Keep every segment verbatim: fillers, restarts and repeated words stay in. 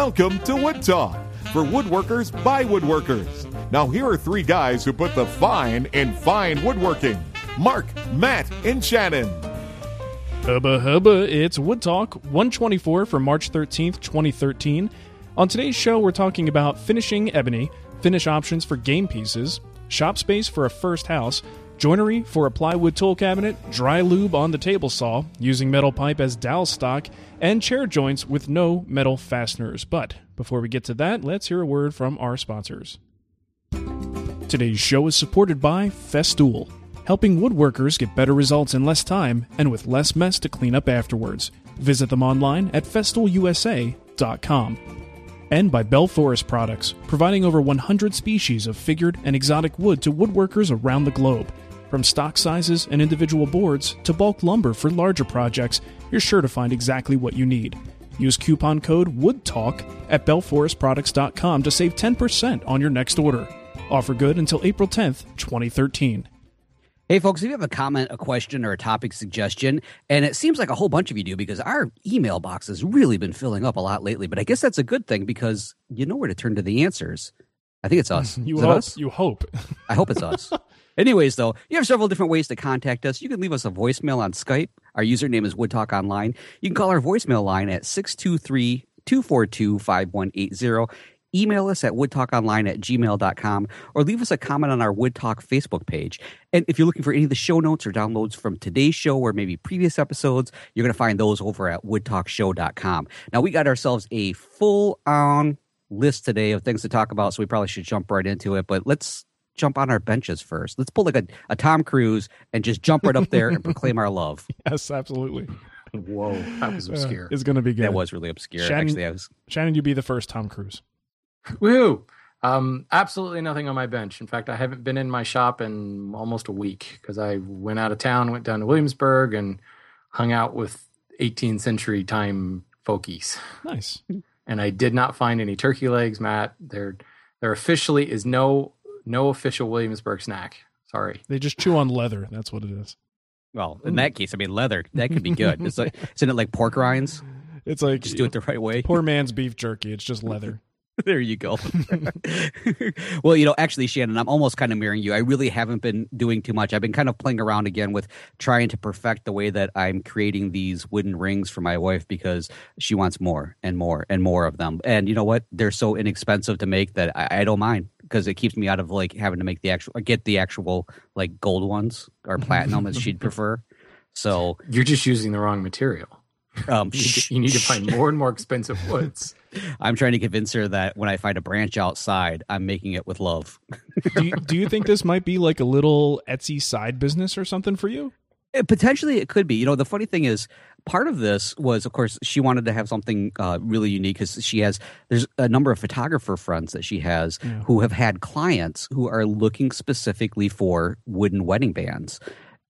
Welcome to Wood Talk, for woodworkers by woodworkers. Now here are three guys who put the fine in fine woodworking. Mark, Matt, and Shannon. Hubba hubba, it's Wood Talk one twenty-four for March thirteenth, twenty thirteen. On today's show, we're talking about finishing ebony, finish options for game pieces, shop space for a first house, joinery for a plywood tool cabinet, dry lube on the table saw, using metal pipe as dowel stock, and chair joints with no metal fasteners. But before we get to that, let's hear a word from our sponsors. Today's show is supported by Festool, helping woodworkers get better results in less time and with less mess to clean up afterwards. Visit them online at festool u s a dot com. And by Bell Forest Products, providing over one hundred species of figured and exotic wood to woodworkers around the globe. From stock sizes and individual boards to bulk lumber for larger projects, you're sure to find exactly what you need. Use coupon code WOODTALK at bell forest products dot com to save ten percent on your next order. Offer good until April tenth, twenty thirteen. Hey, folks, if you have a comment, a question, or a topic suggestion, and it seems like a whole bunch of you do because our email box has really been filling up a lot lately, but I guess that's a good thing because you know where to turn to the answers. I think it's us. You Is hope. It us? You hope. I hope it's us. Anyways, though, you have several different ways to contact us. You can leave us a voicemail on Skype. Our username is WoodTalkOnline. You can call our voicemail line at six two three, two four two, five one eight zero. Email us at woodtalkonline at gmail dot com or leave us a comment on our Wood Talk Facebook page. And if you're looking for any of the show notes or downloads from today's show or maybe previous episodes, you're going to find those over at wood talk show dot com. Now, we got ourselves a full-on list today of things to talk about, so we probably should jump right into it. But let's jump on our benches first. Let's pull like a, a Tom Cruise and just jump right up there and proclaim our love. Yes, absolutely. Whoa, that was obscure. Uh, it's going to be good. That was really obscure. Shannon, Actually, I was... Shannon, you be the first Tom Cruise. Woohoo! Um, absolutely nothing on my bench. In fact, I haven't been in my shop in almost a week because I went out of town, went down to Williamsburg, and hung out with eighteenth century time folkies. Nice. And I did not find any turkey legs, Matt. There, there officially is no no official Williamsburg snack. Sorry. They just chew on leather. That's what it is. Well, in that case, I mean, leather that could be good. It's like, isn't it like pork rinds? It's like just do it the right way. Poor man's beef jerky. It's just leather. There you go. Well, you know, actually, Shannon, I'm almost kind of mirroring you. I really haven't been doing too much. I've been kind of playing around again with trying to perfect the way that I'm creating these wooden rings for my wife because she wants more and more and more of them. And you know what? They're so inexpensive to make that I, I don't mind because it keeps me out of like having to make the actual, get the actual like gold ones or platinum as she'd prefer. So you're just using the wrong material. Um, you, need to, you need to find more and more expensive woods. I'm trying to convince her that when I find a branch outside, I'm making it with love. do, you, do you think this might be like a little Etsy side business or something for you? It, potentially, it could be. You know, the funny thing is, part of this was, of course, she wanted to have something uh, really unique because she has – there's a number of photographer friends that she has yeah. who have had clients who are looking specifically for wooden wedding bands.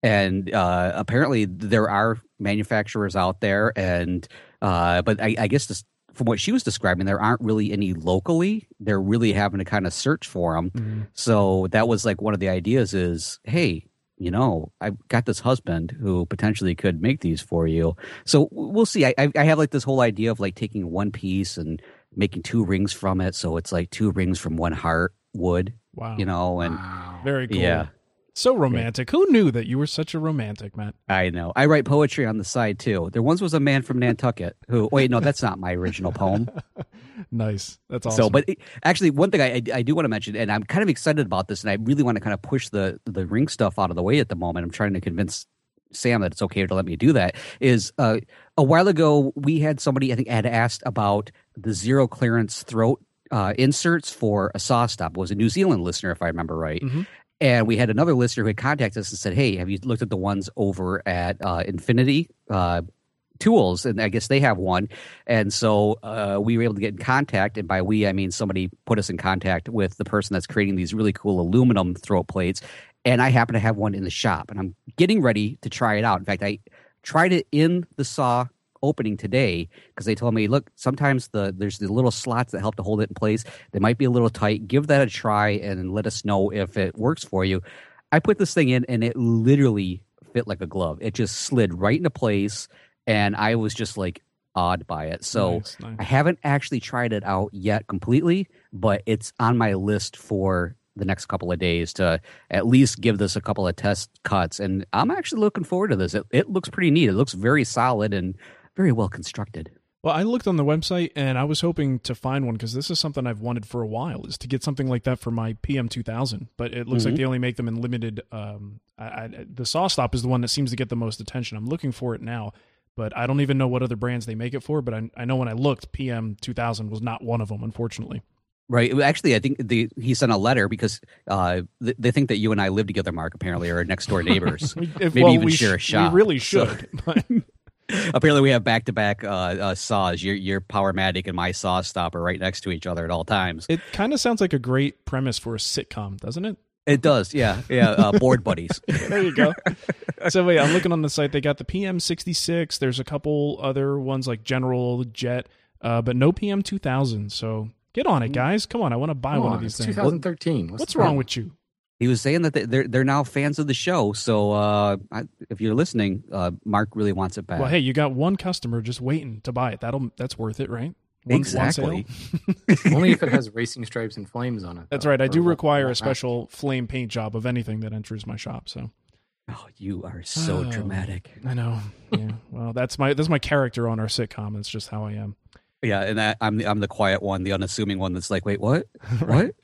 And uh, apparently there are manufacturers out there, and uh, but I, I guess this, from what she was describing, there aren't really any locally. They're really having to kind of search for them. Mm-hmm. So that was like one of the ideas is, hey, you know, I've got this husband who potentially could make these for you. So we'll see. I, I have like this whole idea of like taking one piece and making two rings from it. So it's like two rings from one heart wood. Wow. You know, and wow. Very cool. Yeah. So romantic. Who knew that you were such a romantic, Matt? I know. I write poetry on the side, too. There once was a man from Nantucket who... Wait, no, that's not my original poem. Nice. That's awesome. So, but it, actually, one thing I, I do want to mention, and I'm kind of excited about this, and I really want to kind of push the, the ring stuff out of the way at the moment. I'm trying to convince Sam that it's okay to let me do that, is uh, a while ago, we had somebody, I think, had asked about the zero clearance throat uh, inserts for a Sawstop. It was a New Zealand listener, if I remember right. Mm-hmm. And we had another listener who had contacted us and said, hey, have you looked at the ones over at uh, Infinity uh, Tools? And I guess they have one. And so uh, we were able to get in contact. And by we, I mean somebody put us in contact with the person that's creating these really cool aluminum throat plates. And I happen to have one in the shop. And I'm getting ready to try it out. In fact, I tried it in the saw opening today because they told me, look, sometimes the there's the little slots that help to hold it in place. They might be a little tight. Give that a try and let us know if it works for you. I put this thing in and it literally fit like a glove. It just slid right into place and I was just like, awed by it. So nice, nice. I haven't actually tried it out yet completely, but it's on my list for the next couple of days to at least give this a couple of test cuts. And I'm actually looking forward to this. It, it looks pretty neat. It looks very solid and very well constructed. Well, I looked on the website and I was hoping to find one because this is something I've wanted for a while, is to get something like that for my P M two thousand. But it looks mm-hmm. like they only make them in limited. Um, I, I, the Sawstop is the one that seems to get the most attention. I'm looking for it now, but I don't even know what other brands they make it for. But I, I know when I looked, P M two thousand was not one of them, unfortunately. Right. Actually, I think the, he sent a letter because uh, th- they think that you and I live together, Mark, apparently, or are next door neighbors. we, if, Maybe well, even we share a shop. We really should. So. But. Apparently, we have back-to-back uh, uh, saws. Your, your Powermatic and my Saw Stop are right next to each other at all times. It kind of sounds like a great premise for a sitcom, doesn't it? It does, yeah. Yeah, uh, Board Buddies. There you go. So, yeah, I'm looking on the site. They got the P M sixty-six. There's a couple other ones like General, Jet, uh, but no P M two thousand. So get on it, guys. Come on. I want to buy Come one on, of these it's things. twenty thirteen. What's, What's wrong with you? He was saying that they're they're now fans of the show, so uh, I, if you're listening, uh, Mark really wants it back. Well, hey, you got one customer just waiting to buy it. That'll that's worth it, right? One, exactly. One Only if it has racing stripes and flames on it. Though, that's right. I do require a special match. flame paint job of anything that enters my shop. So, oh, you are so oh, dramatic. I know. Yeah. Well, that's my that's my character on our sitcom. It's just how I am. Yeah, and I, I'm the I'm the quiet one, the unassuming one that's like, wait, what? What?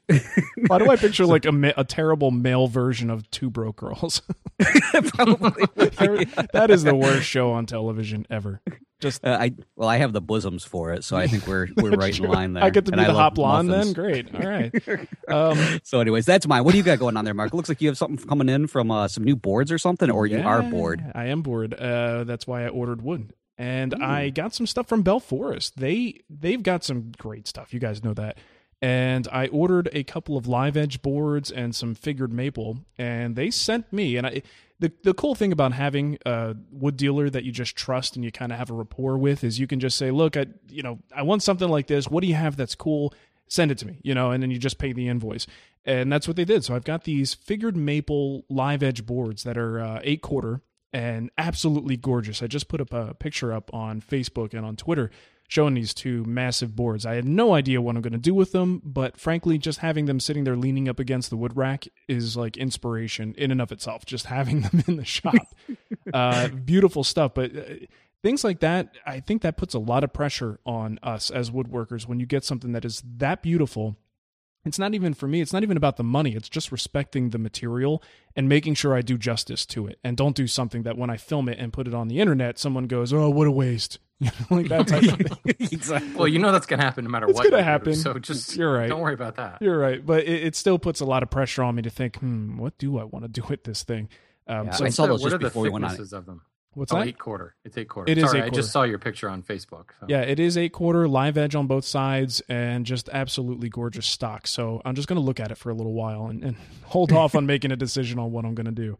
Why do I picture like a, a terrible male version of Two Broke Girls? Probably. That is the worst show on television ever. Just uh, I well, I have the bosoms for it, so I think we're we're right in line there. I get to be and the hot blonde muffins. Then? Great. All right. Um, so anyways, that's mine. What do you got going on there, Mark? It looks like you have something coming in from uh, some new boards or something, or yeah, you are bored. I am bored. Uh, that's why I ordered wood. And Ooh. I got some stuff from Bell Forest. They, they've got some great stuff. You guys know that. And I ordered a couple of live edge boards and some figured maple. And they sent me. And I, the, the cool thing about having a wood dealer that you just trust and you kind of have a rapport with is you can just say, look, I, you know, I want something like this. What do you have that's cool? Send it to me, you know, and then you just pay the invoice. And that's what they did. So I've got these figured maple live edge boards that are uh, eight quarter. And absolutely gorgeous. I just put up a picture up on Facebook and on Twitter showing these two massive boards. I had no idea what I'm going to do with them, but frankly, just having them sitting there leaning up against the wood rack is like inspiration in and of itself, just having them in the shop. uh, beautiful stuff, but things like that, I think that puts a lot of pressure on us as woodworkers when you get something that is that beautiful. It's not even for me. It's not even about the money. It's just respecting the material and making sure I do justice to it and don't do something that when I film it and put it on the internet, someone goes, oh, what a waste. You know, like that type of thing. Exactly. Well, you know that's going to happen no matter it's what. It's going to happen. Do, so just You're right. Don't worry about that. You're right. But it, it still puts a lot of pressure on me to think, hmm, what do I want to do with this thing? Um, yeah, so I saw those what just before we went on. What are the thicknesses of them? What's oh, that? Eight quarter. It's eight quarter. It Sorry, is eight quarter. I just saw your picture on Facebook. So. Yeah, it is eight quarter, live edge on both sides, and just absolutely gorgeous stock. So I'm just going to look at it for a little while and, and hold off on making a decision on what I'm going to do.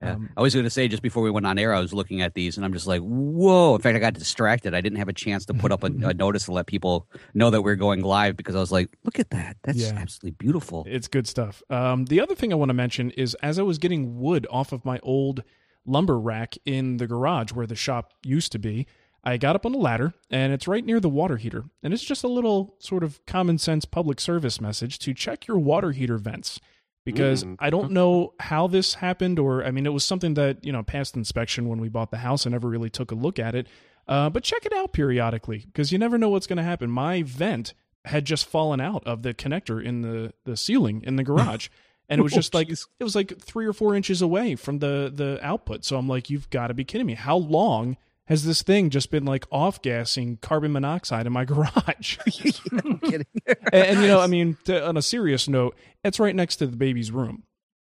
Yeah. Um, I was going to say just before we went on air, I was looking at these and I'm just like, whoa. In fact, I got distracted. I didn't have a chance to put up a, a notice to let people know that we we're going live because I was like, look at that. That's yeah. absolutely beautiful. It's good stuff. Um, the other thing I want to mention is as I was getting wood off of my old lumber rack in the garage where the shop used to be, I got up on the ladder and it's right near the water heater. And it's just a little sort of common sense public service message to check your water heater vents because mm. I don't know how this happened or, I mean, it was something that, you know, passed inspection when we bought the house and never really took a look at it. Uh, but check it out periodically because you never know what's going to happen. My vent had just fallen out of the connector in the, the ceiling in the garage. And it was just like, it was like three or four inches away from the, the output. So I'm like, you've got to be kidding me. How long has this thing just been like off-gassing carbon monoxide in my garage? I'm kidding. and, and, you know, I mean, to, on a serious note, it's right next to the baby's room.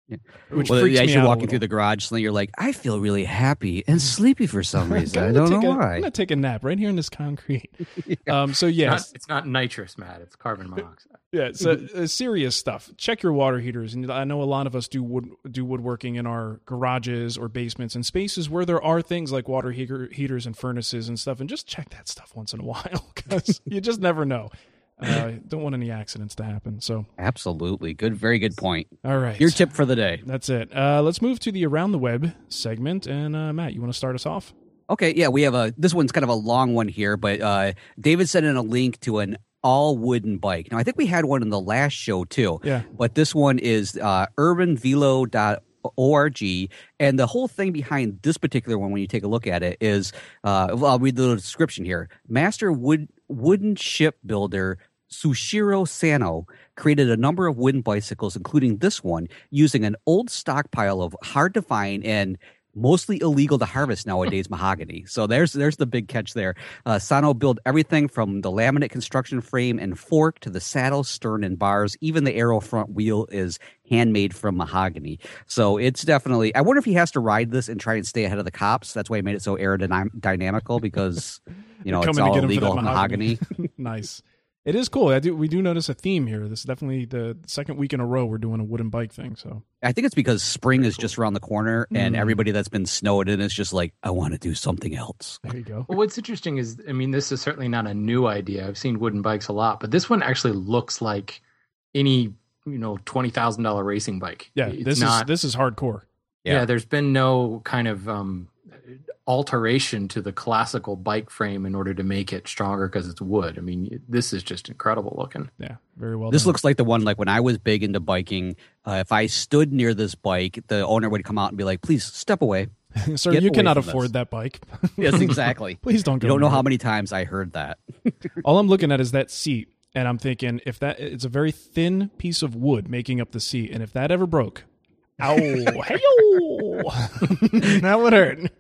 Yeah. Which well, freaks yeah, me as you're out walking through the garage, so you're like, I feel really happy and sleepy for some reason. I don't know a, why. I'm gonna take a nap right here in this concrete. yeah. Um, so yes, it's not, it's not nitrous, Matt. It's carbon monoxide. yeah, so uh, serious stuff. Check your water heaters, and I know a lot of us do wood, do woodworking in our garages or basements and spaces where there are things like water heater, heaters and furnaces and stuff. And just check that stuff once in a while because you just never know. Uh, don't want any accidents to happen. So absolutely good, very good point. All right, your tip for the day. That's it. Uh, let's move to the Around the Web segment, and uh, Matt, you want to start us off? Okay, yeah, we have a – this one's kind of a long one here, but uh, David sent in a link to an all-wooden bike. Now, I think we had one in the last show too, yeah. But this one is uh, urban velo dot org, and the whole thing behind this particular one, when you take a look at it, is uh, – well, I'll read the description here. Master wood wooden shipbuilder Sushiro Sano created a number of wooden bicycles, including this one, using an old stockpile of hard-to-find and – mostly illegal to harvest nowadays mahogany. So there's there's the big catch there. Uh, Sano built everything from the laminate construction frame and fork to the saddle, stern, and bars. Even the aero front wheel is handmade from mahogany. So it's definitely – I wonder if he has to ride this and try and stay ahead of the cops. That's why he made it so aerodynamical, because, you know, it's all illegal mahogany. mahogany. Nice. It is cool. I do. We do notice a theme here. This is definitely the second week in a row we're doing a wooden bike thing. So I think it's because spring Very is cool. just around the corner, and mm. everybody that's been snowed in is just like, I want to do something else. There you go. Well, what's interesting is, I mean, this is certainly not a new idea. I've seen wooden bikes a lot, but this one actually looks like any, you know, twenty thousand dollars racing bike. Yeah, it's this not, is this is hardcore. Yeah. yeah, there's been no kind of um, alteration to the classical bike frame in order to make it stronger because it's wood. I mean, this is just incredible looking. Yeah, very well. This done. looks like the one, like when I was big into biking, uh, if I stood near this bike, the owner would come out and be like, please step away. Sir, Get you away cannot afford this. that bike. Yes, exactly. Please don't go. You don't know how many times I heard that. All I'm looking at is that seat. And I'm thinking, if that, it's a very thin piece of wood making up the seat. And if that ever broke, ow, hey-o, that would hurt.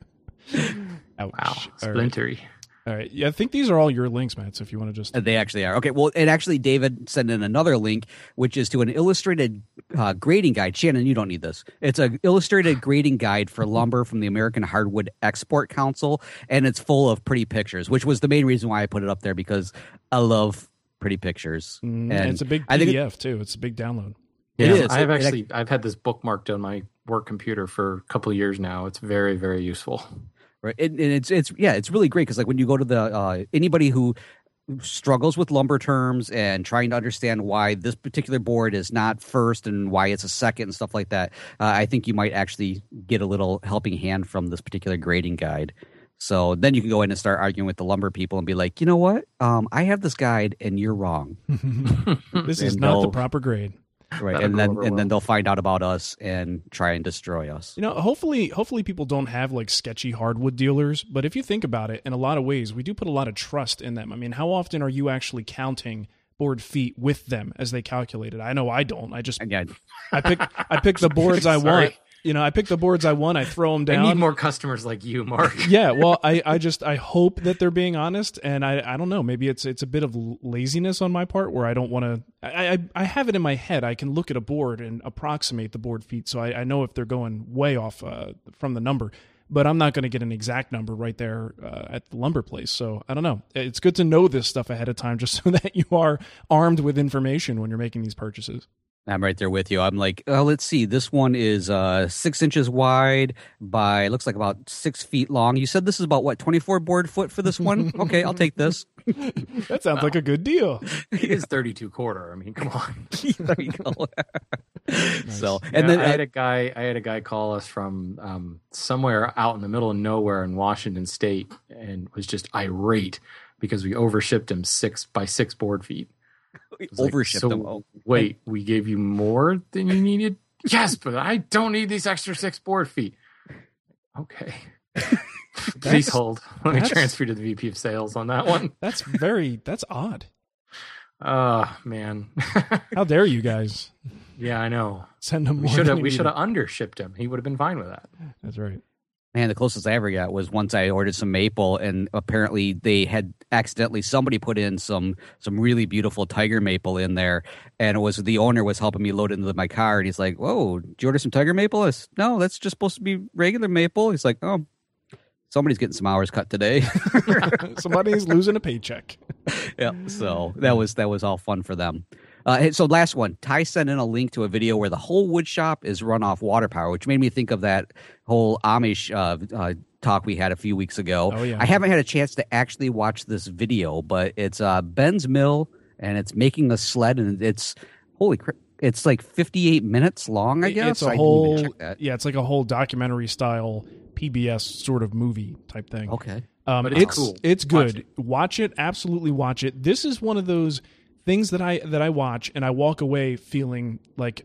Ouch. Wow, splintery. All right. all right. Yeah, I think these are all your links, Matt, so if you want to just... They actually are. Okay, well, and actually David sent in another link, which is to an illustrated uh, grading guide. Shannon, you don't need this. It's an illustrated grading guide for lumber from the American Hardwood Export Council, and it's full of pretty pictures, which was the main reason why I put it up there, because I love pretty pictures. Mm, and it's a big P D F, I think it, too. It's a big download. Yeah, it is. I've actually I've had this bookmarked on my work computer for a couple of years now. It's very, very useful. Right, and it's it's yeah, it's really great because like when you go to the uh, anybody who struggles with lumber terms and trying to understand why this particular board is not first and why it's a second and stuff like that, uh, I think you might actually get a little helping hand from this particular grading guide. So then you can go in and start arguing with the lumber people and be like, you know what, um, I have this guide and you're wrong. This is not the proper grade. Right, That'll and then and then they'll find out about us and try and destroy us. You know, hopefully, hopefully people don't have like sketchy hardwood dealers. But if you think about it, in a lot of ways, we do put a lot of trust in them. I mean, how often are you actually counting board feet with them as they calculate it? I know I don't. I just Again. I pick I pick the boards I want. You know, I pick the boards I want. I throw them down. I need more customers like you, Mark. Yeah, well, I, I just I hope that they're being honest, and I, I don't know. Maybe it's it's a bit of laziness on my part where I don't want to. I, I I have it in my head. I can look at a board and approximate the board feet, so I, I know if they're going way off uh, from the number. But I'm not going to get an exact number right there uh, at the lumber place. So I don't know. It's good to know this stuff ahead of time, just so that you are armed with information when you're making these purchases. I'm right there with you. I'm like, oh, let's see. This one is uh, six inches wide by, looks like about six feet long. You said this is about, what, twenty-four board foot for this one? Okay, I'll take this. That sounds wow. like a good deal. It is thirty-two quarter. I mean, come on. There you go. Nice. So, and yeah, then I had a guy. I had a guy call us from um, somewhere out in the middle of nowhere in Washington State, and was just irate because we overshipped him six by six board feet. Overshipped like, so them. Oh. Wait, we gave you more than you needed? Yes, but I don't need these extra six board feet. Okay. Please hold. Let me transfer to the V P of sales on that one. That's very, that's odd. Oh, man. How dare you guys? Yeah, I know. Send him more. We should have, we should have undershipped him. He would have been fine with that. That's right. Man, the closest I ever got was once I ordered some maple, and apparently they had accidentally somebody put in some some really beautiful tiger maple in there, and it was the owner was helping me load it into my car, and he's like, "Whoa, did you order some tiger maple?" I said, "No, that's just supposed to be regular maple." He's like, "Oh, somebody's getting some hours cut today. Somebody's losing a paycheck." Yeah, so that was that was all fun for them. Uh, so last one, Ty sent in a link to a video where the whole wood shop is run off water power, which made me think of that whole Amish uh, uh, talk we had a few weeks ago. Oh, yeah. I haven't had a chance to actually watch this video, but it's uh, Ben's Mill, and it's making a sled, and it's, holy crap, it's like fifty-eight minutes long, I guess. It's a I whole, didn't even check that. Yeah, it's like a whole documentary style P B S sort of movie type thing. Okay. Um, but it's it's, cool. it's good. Watch it. watch it. Absolutely watch it. This is one of those things that I that I watch and I walk away feeling like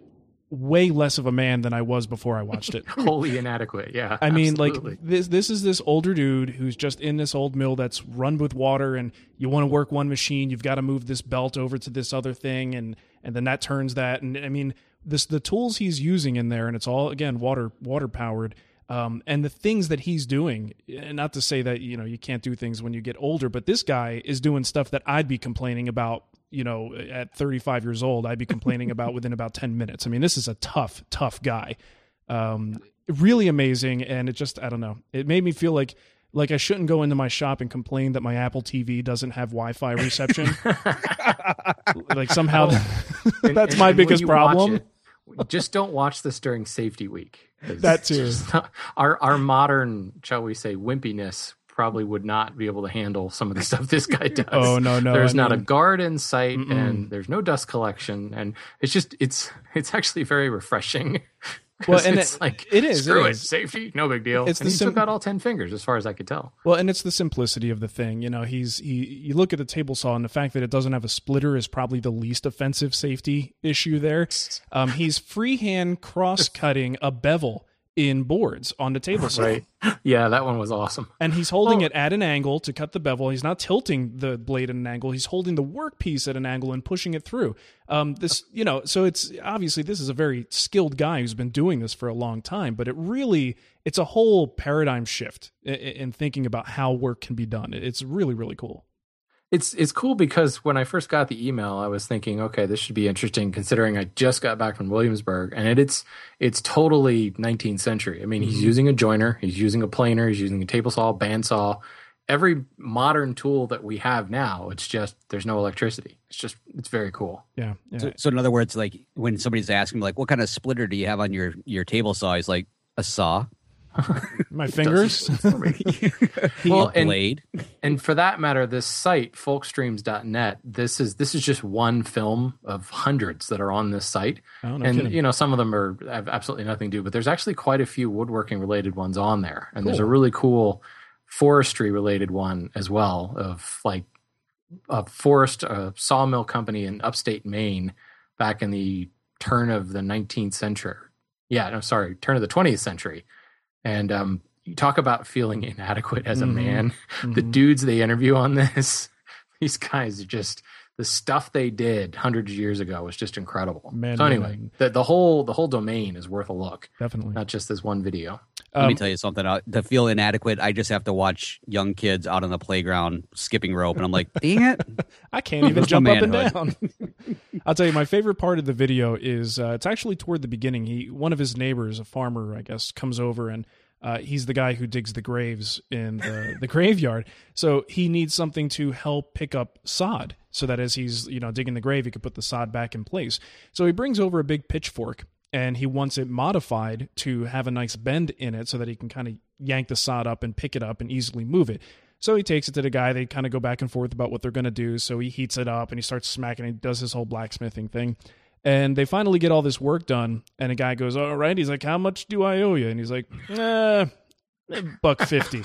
way less of a man than I was before I watched it. Wholly inadequate. Yeah. I mean, absolutely. like this this is this older dude who's just in this old mill that's run with water, and you want to work one machine, you've got to move this belt over to this other thing, and and then that turns that. And I mean, this the tools he's using in there, and it's all, again, water water powered. Um, and the things that he's doing, and not to say that, you know, you can't do things when you get older, but this guy is doing stuff that I'd be complaining about, you know, at thirty-five years old, I'd be complaining about within about ten minutes. I mean, this is a tough, tough guy. Um, really amazing. And it just, I don't know, it made me feel like, like I shouldn't go into my shop and complain that my Apple T V doesn't have Wi-Fi reception. Like somehow oh. that's and, my and biggest problem. Just don't watch this during safety week. That too. Not, our our modern, shall we say, wimpiness probably would not be able to handle some of the stuff this guy does. Oh no, no. There's I not mean, a guard in sight, mm-mm. and there's no dust collection, and it's just it's it's actually very refreshing. Well, and it's it, like it is, screw it, it. Is. Safety, no big deal. It's and the sim- he's got all ten fingers, as far as I could tell. Well, and it's the simplicity of the thing. You know, he's he. You look at the table saw, and the fact that it doesn't have a splitter is probably the least offensive safety issue there. Um, he's freehand cross-cutting a bevel in boards on the table saw. Right. Yeah, that one was awesome. And he's holding oh. it at an angle to cut the bevel. He's not tilting the blade at an angle. He's holding the workpiece at an angle and pushing it through. Um, this, you know, so it's obviously this is a very skilled guy who's been doing this for a long time, but it really, it's a whole paradigm shift in, in thinking about how work can be done. It's really, really cool. It's it's cool because when I first got the email, I was thinking, okay, this should be interesting considering I just got back from Williamsburg, and it, it's it's totally nineteenth century. I mean, mm-hmm. he's using a joiner, he's using a planer, he's using a table saw, bandsaw, every modern tool that we have now. It's just there's no electricity. It's just it's very cool. Yeah. yeah. So, so in other words, like when somebody's asking, like, what kind of splitter do you have on your your table saw? He's like, a saw. My fingers. Well, and, blade. And for that matter, this site, folk streams dot net, this is this is just one film of hundreds that are on this site. Oh, no and kidding. You know, some of them are have absolutely nothing to do, but there's actually quite a few woodworking related ones on there. And cool. There's a really cool forestry related one as well of like a forest a sawmill company in upstate Maine back in the turn of the nineteenth century. Yeah, no, sorry, turn of the twentieth century. And um, you talk about feeling inadequate as a mm-hmm. man. Mm-hmm. The dudes they interview on this, these guys are just the stuff they did hundreds of years ago was just incredible. Man, so anyway, man. The, the whole the whole domain is worth a look. Definitely, not just this one video. Let um, me tell you something. I, to feel inadequate, I just have to watch young kids out on the playground skipping rope, and I'm like, dang it. I can't even jump up and down. I'll tell you, my favorite part of the video is uh, it's actually toward the beginning. He, one of his neighbors, a farmer, I guess, comes over, and uh, he's the guy who digs the graves in the, the graveyard. So he needs something to help pick up sod so that as he's, you know, digging the grave, he could put the sod back in place. So he brings over a big pitchfork. And he wants it modified to have a nice bend in it so that he can kind of yank the sod up and pick it up and easily move it. So he takes it to the guy. They kind of go back and forth about what they're going to do. So he heats it up and he starts smacking it, does his whole blacksmithing thing. And they finally get all this work done. And a guy goes, all right. He's like, how much do I owe you? And he's like, eh, buck fifty.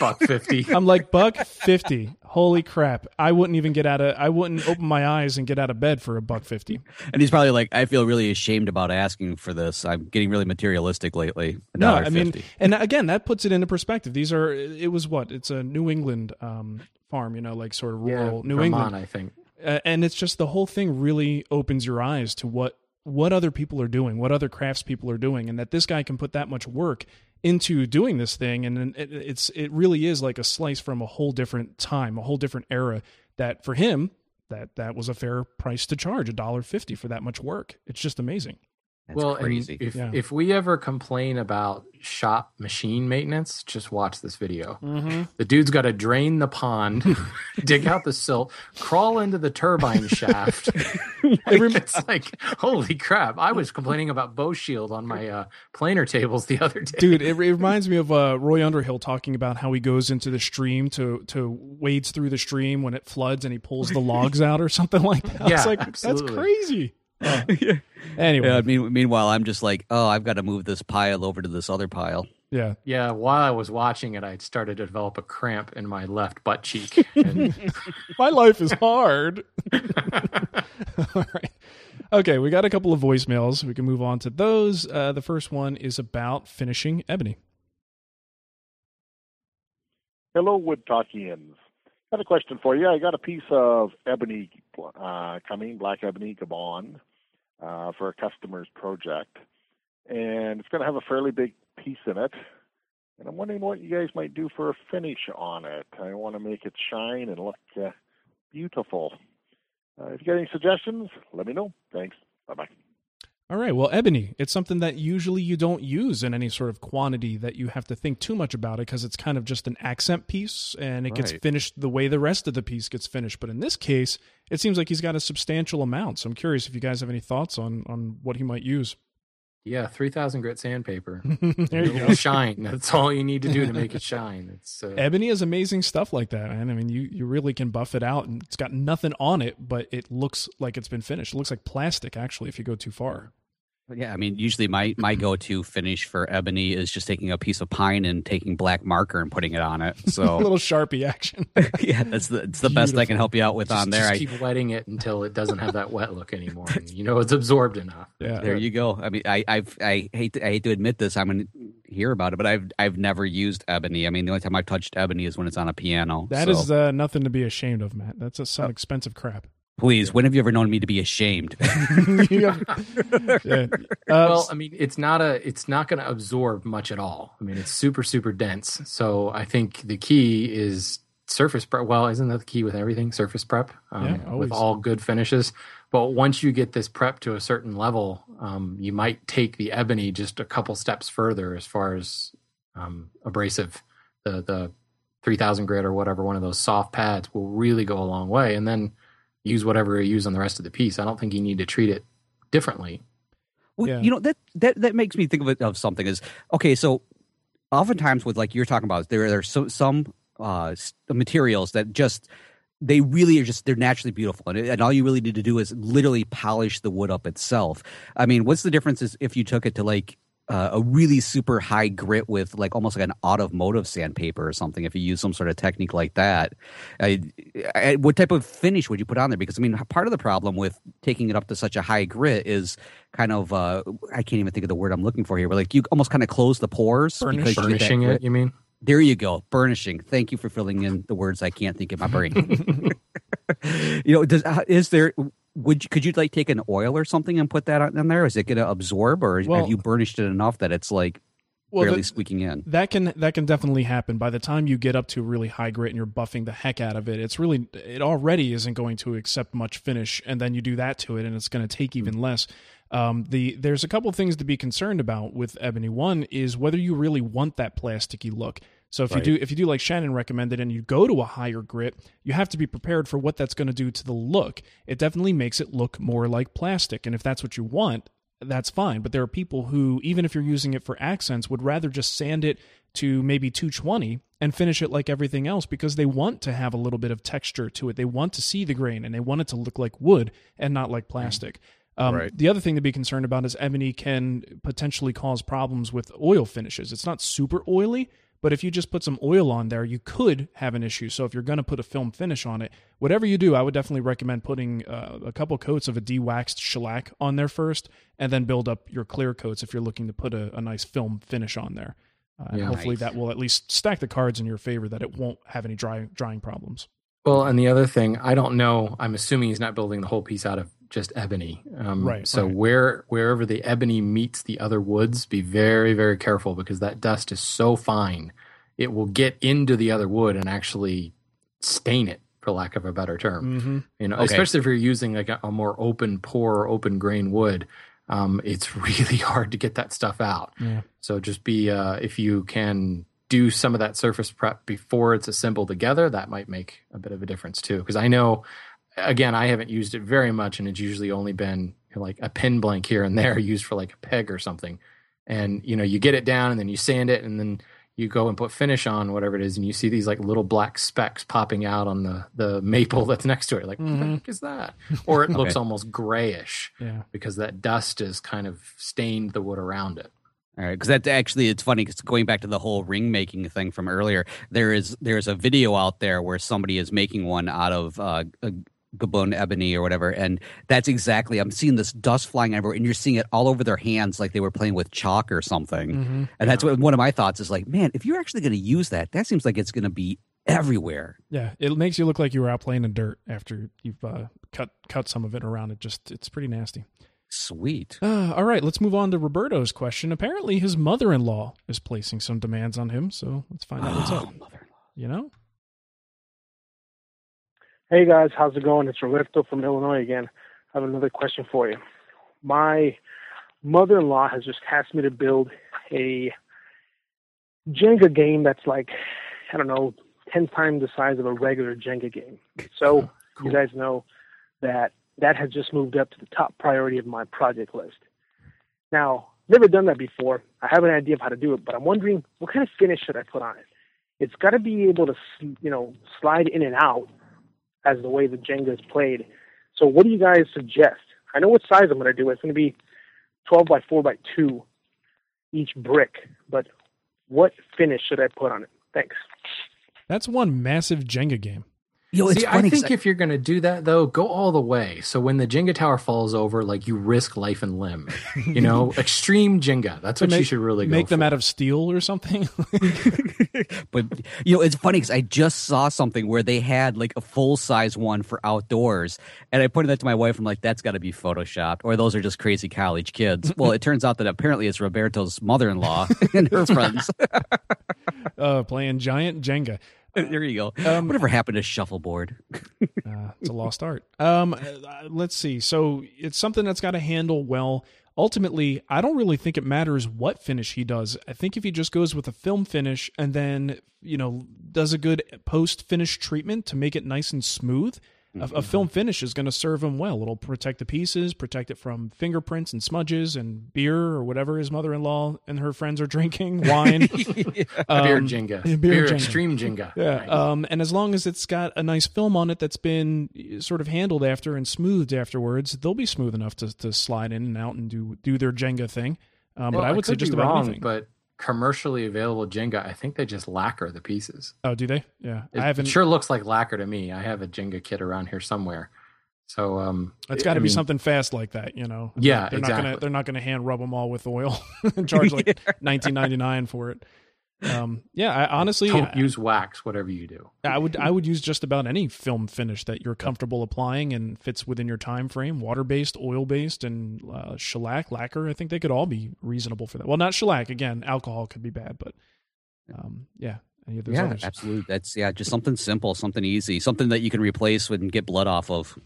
Buck fifty. I'm like, buck fifty. Holy crap. I wouldn't even get out of, I wouldn't open my eyes and get out of bed for a buck fifty. And he's probably like, I feel really ashamed about asking for this. I'm getting really materialistic lately. No, I mean, and again, that puts it into perspective. These are, it was what? It's a New England um, farm, you know, like sort of rural yeah, New Vermont, England. I think. Uh, and it's just the whole thing really opens your eyes to what, what other people are doing, what other crafts people are doing, and that this guy can put that much work into doing this thing. And it, it's it really is like a slice from a whole different time, a whole different era, that for him that that was a fair price to charge, a dollar fifty for that much work. It's just amazing. That's well crazy. And if, yeah. if we ever complain about shop machine maintenance, just watch this video. Mm-hmm. The dude's got to drain the pond, dig out the silt, crawl into the turbine shaft. Like, it's like, holy crap. I was complaining about Bow Shield on my uh, planer tables the other day. Dude, it, it reminds me of uh, Roy Underhill talking about how he goes into the stream to, to wades through the stream when it floods, and he pulls the logs out or something like that. Yeah, it's like, absolutely. That's crazy. Yeah. yeah. Anyway. Yeah, mean, meanwhile, I'm just like, oh, I've got to move this pile over to this other pile. Yeah. Yeah. While I was watching it, I started to develop a cramp in my left butt cheek. And... my life is hard. All right. Okay. We got a couple of voicemails. We can move on to those. Uh, the first one is about finishing ebony. Hello, Woodtalkians. Got a question for you. I got a piece of ebony uh, coming, black ebony Gabon, uh, for a customer's project. And it's going to have a fairly big piece in it, and I'm wondering what you guys might do for a finish on it. I want to make it shine and look uh, beautiful. Uh, if you got any suggestions, let me know. Thanks. Bye-bye. All right. Well, ebony, it's something that usually you don't use in any sort of quantity that you have to think too much about it, because it's kind of just an accent piece, and it right. gets finished the way the rest of the piece gets finished. But in this case, it seems like he's got a substantial amount. So I'm curious if you guys have any thoughts on, on what he might use. Yeah, three thousand grit sandpaper. There you go. Shine. That's all you need to do to make it shine. It's uh... ebony is amazing stuff like that, man. I mean, you, you really can buff it out, and it's got nothing on it, but it looks like it's been finished. It looks like plastic, actually, if you go too far. Yeah, I mean, usually my, my go-to finish for ebony is just taking a piece of pine and taking black marker and putting it on it. So a little Sharpie action. Yeah, that's the, it's the best I can help you out with just, on there. Just I keep wetting it until it doesn't have that wet look anymore. And, you know, it's absorbed enough. Yeah, there you go. I mean, I I've, I hate to, I hate to admit this. I'm going to hear about it, but I've I've never used ebony. I mean, the only time I've touched ebony is when it's on a piano. That so. is uh, nothing to be ashamed of, Matt. That's a, some oh. expensive crap. Please, when have you ever known me to be ashamed? yeah. Yeah. Uh, well, I mean, it's not a, it's not going to absorb much at all. I mean, it's super, super dense. So I think the key is surface prep. Well, isn't that the key with everything? Surface prep um, yeah, with all good finishes. But once you get this prep to a certain level, um, you might take the ebony just a couple steps further as far as um, abrasive. The the three thousand grit or whatever, one of those soft pads will really go a long way. And then use whatever you use on the rest of the piece. I don't think you need to treat it differently. Well, yeah. You know, that, that, that makes me think of, it, of something is, okay, so oftentimes with, like you're talking about, there, there are so, some uh, materials that just, they really are just, they're naturally beautiful. And, and all you really need to do is literally polish the wood up itself. I mean, what's the difference is if you took it to like, Uh, a really super high grit with like almost like an automotive sandpaper or something. If you use some sort of technique like that, I, I, what type of finish would you put on there? Because I mean, part of the problem with taking it up to such a high grit is kind of uh, I can't even think of the word I'm looking for here. But like you almost kind of close the pores. Burnish, burnishing it, you mean? There you go, burnishing. Thank you for filling in the words I can't think in my brain. You know, does is there? Would you, could you like take an oil or something and put that on there? Is it going to absorb, or well, have you burnished it enough that it's like well, barely that, squeaking in? That can that can definitely happen. By the time you get up to really high grit and you're buffing the heck out of it, it's really it already isn't going to accept much finish, and then you do that to it, and it's going to take even mm-hmm. less. Um, the there's a couple things to be concerned about with ebony. One is whether you really want that plasticky look. So if right. you do if you do like Shannon recommended and you go to a higher grit, you have to be prepared for what that's going to do to the look. It definitely makes it look more like plastic. And if that's what you want, that's fine. But there are people who, even if you're using it for accents, would rather just sand it to maybe two twenty and finish it like everything else because they want to have a little bit of texture to it. They want to see the grain and they want it to look like wood and not like plastic. Mm-hmm. Um, right. The other thing to be concerned about is ebony can potentially cause problems with oil finishes. It's not super oily. But if you just put some oil on there, you could have an issue. So if you're going to put a film finish on it, whatever you do, I would definitely recommend putting uh, a couple coats of a de-waxed shellac on there first, and then build up your clear coats if you're looking to put a, a nice film finish on there. Uh, yeah, and hopefully nice. That will at least stack the cards in your favor that it won't have any dry, drying problems. Well, and the other thing, I don't know, I'm assuming he's not building the whole piece out of just ebony. Um, right. So right. where wherever the ebony meets the other woods, be very, very careful because that dust is so fine. It will get into the other wood and actually stain it, for lack of a better term. Mm-hmm. You know, okay. Especially if you're using like a, a more open pore, open grain wood, um, it's really hard to get that stuff out. Yeah. So just be, uh, if you can... do some of that surface prep before it's assembled together, that might make a bit of a difference too. Because I know, again, I haven't used it very much, and it's usually only been like a pin blank here and there used for like a peg or something. And, you know, you get it down and then you sand it and then you go and put finish on whatever it is, and you see these like little black specks popping out on the, the maple that's next to it. Like, mm-hmm. what the heck is that? Or it okay. looks almost grayish yeah. because that dust has kind of stained the wood around it. All right, because that's actually, it's funny, because going back to the whole ring making thing from earlier, there is there's a video out there where somebody is making one out of uh, a Gabon ebony or whatever, and that's exactly, I'm seeing this dust flying everywhere, and you're seeing it all over their hands like they were playing with chalk or something. Mm-hmm. And yeah. that's what one of my thoughts is like, man, if you're actually going to use that, that seems like it's going to be everywhere. Yeah, it makes you look like you were out playing in dirt after you've uh, cut cut some of it around. It just, it's pretty nasty. Sweet. Uh, all right, let's move on to Roberto's question. Apparently, his mother-in-law is placing some demands on him, so let's find out oh, what's up. Mother-in-law. You know? Hey, guys. How's it going? It's Roberto from Illinois again. I have another question for you. My mother-in-law has just asked me to build a Jenga game that's like, I don't know, ten times the size of a regular Jenga game. So, oh, cool. You guys know that that has just moved up to the top priority of my project list. Now, never done that before. I have an idea of how to do it, but I'm wondering what kind of finish should I put on it? It's got to be able to, you know, slide in and out as the way the Jenga is played. So what do you guys suggest? I know what size I'm going to do. It's going to be twelve by four by two each brick, but what finish should I put on it? Thanks. That's one massive Jenga game. Yo, it's See, funny, I think I... if you're going to do that, though, go all the way. So when the Jenga tower falls over, like, you risk life and limb. You know, extreme Jenga. That's what make, you should really go Make them for. Out of steel or something. But, you know, it's funny because I just saw something where they had, like, a full-size one for outdoors. And I pointed that to my wife. I'm like, that's got to be Photoshopped. Or those are just crazy college kids. Well, it turns out that apparently it's Roberto's mother-in-law and her friends. uh, playing giant Jenga. There you go. Um, Whatever happened to shuffleboard? uh, it's a lost art. Um, uh, let's see. So it's something that's got to handle well. Ultimately, I don't really think it matters what finish he does. I think if he just goes with a film finish and then, you know, does a good post-finish treatment to make it nice and smooth, mm-hmm. a, a film finish is going to serve him well. It'll protect the pieces, protect it from fingerprints and smudges and beer or whatever his mother-in-law and her friends are drinking, wine. yeah. um, beer Jenga. Beer, beer Jenga. Extreme Jenga. Yeah. Right. Um, and as long as it's got a nice film on it that's been sort of handled after and smoothed afterwards, they'll be smooth enough to, to slide in and out and do, do their Jenga thing. Um, well, but I would I say just about wrong, anything. But commercially available Jenga, I think they just lacquer the pieces. Oh, do they? Yeah. It I haven't, sure looks like lacquer to me. I have a Jenga kit around here somewhere. So um, it's got to be mean, something fast like that, you know? Yeah, they're exactly. Not gonna, they're not going to hand rub them all with oil and charge like nineteen ninety-nine for it. Um, yeah, I honestly... Don't I, use wax, whatever you do. I would I would use just about any film finish that you're comfortable applying and fits within your time frame. Water-based, oil-based, and uh, shellac, lacquer, I think they could all be reasonable for that. Well, not shellac. Again, alcohol could be bad, but um, yeah. Yeah, others. Absolutely. That's, yeah, just something simple, something easy, something that you can replace with and get blood off of.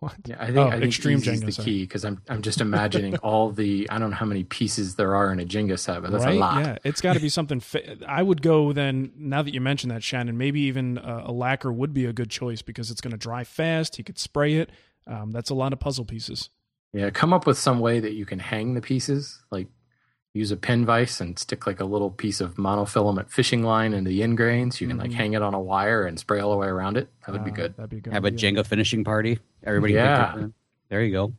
What? Yeah, I think, oh, I think extreme Jenga is the sorry. key because I'm I'm just imagining all the I don't know how many pieces there are in a Jenga set, but that's right? a lot. Yeah, it's got to be something. Fa- I would go then. Now that you mentioned that, Shannon, maybe even uh, a lacquer would be a good choice because it's going to dry fast. He could spray it. Um, that's a lot of puzzle pieces. Yeah, come up with some way that you can hang the pieces. Like use a pin vise and stick like a little piece of monofilament fishing line into the end grains. You can mm-hmm. like hang it on a wire and spray all the way around it. That would uh, be good. That'd be good. Have idea. a Jenga finishing party. Everybody yeah. There you go.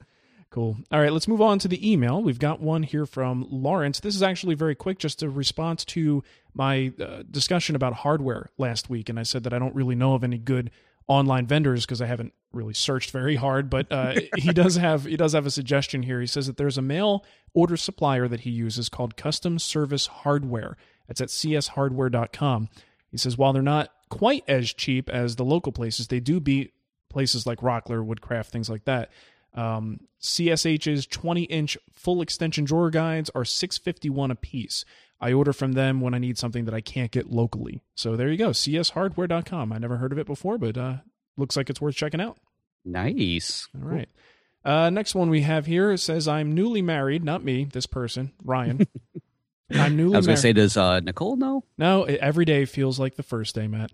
Cool. All right, let's move on to the email. We've got one here from Lawrence. This is actually very quick, just a response to my uh, discussion about hardware last week. And I said that I don't really know of any good online vendors because I haven't really searched very hard. But uh, he does have he does have a suggestion here. He says that there's a mail order supplier that he uses called Custom Service Hardware. It's at c s hardware dot com. He says, while they're not quite as cheap as the local places, they do beat places like Rockler, Woodcraft, things like that. Um, C S H's twenty-inch full extension drawer guides are six fifty-one a piece. I order from them when I need something that I can't get locally. So there you go, c s hardware dot com. I never heard of it before, but uh, looks like it's worth checking out. Nice. All right. Cool. Uh, next one we have here says, I'm newly married. Not me, this person, Ryan. I'm newly I was going to say, does uh, Nicole know? No, every day feels like the first day, Matt.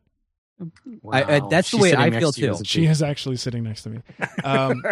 Wow. I, I, that's she's the way I feel too. She is actually sitting next to me, um,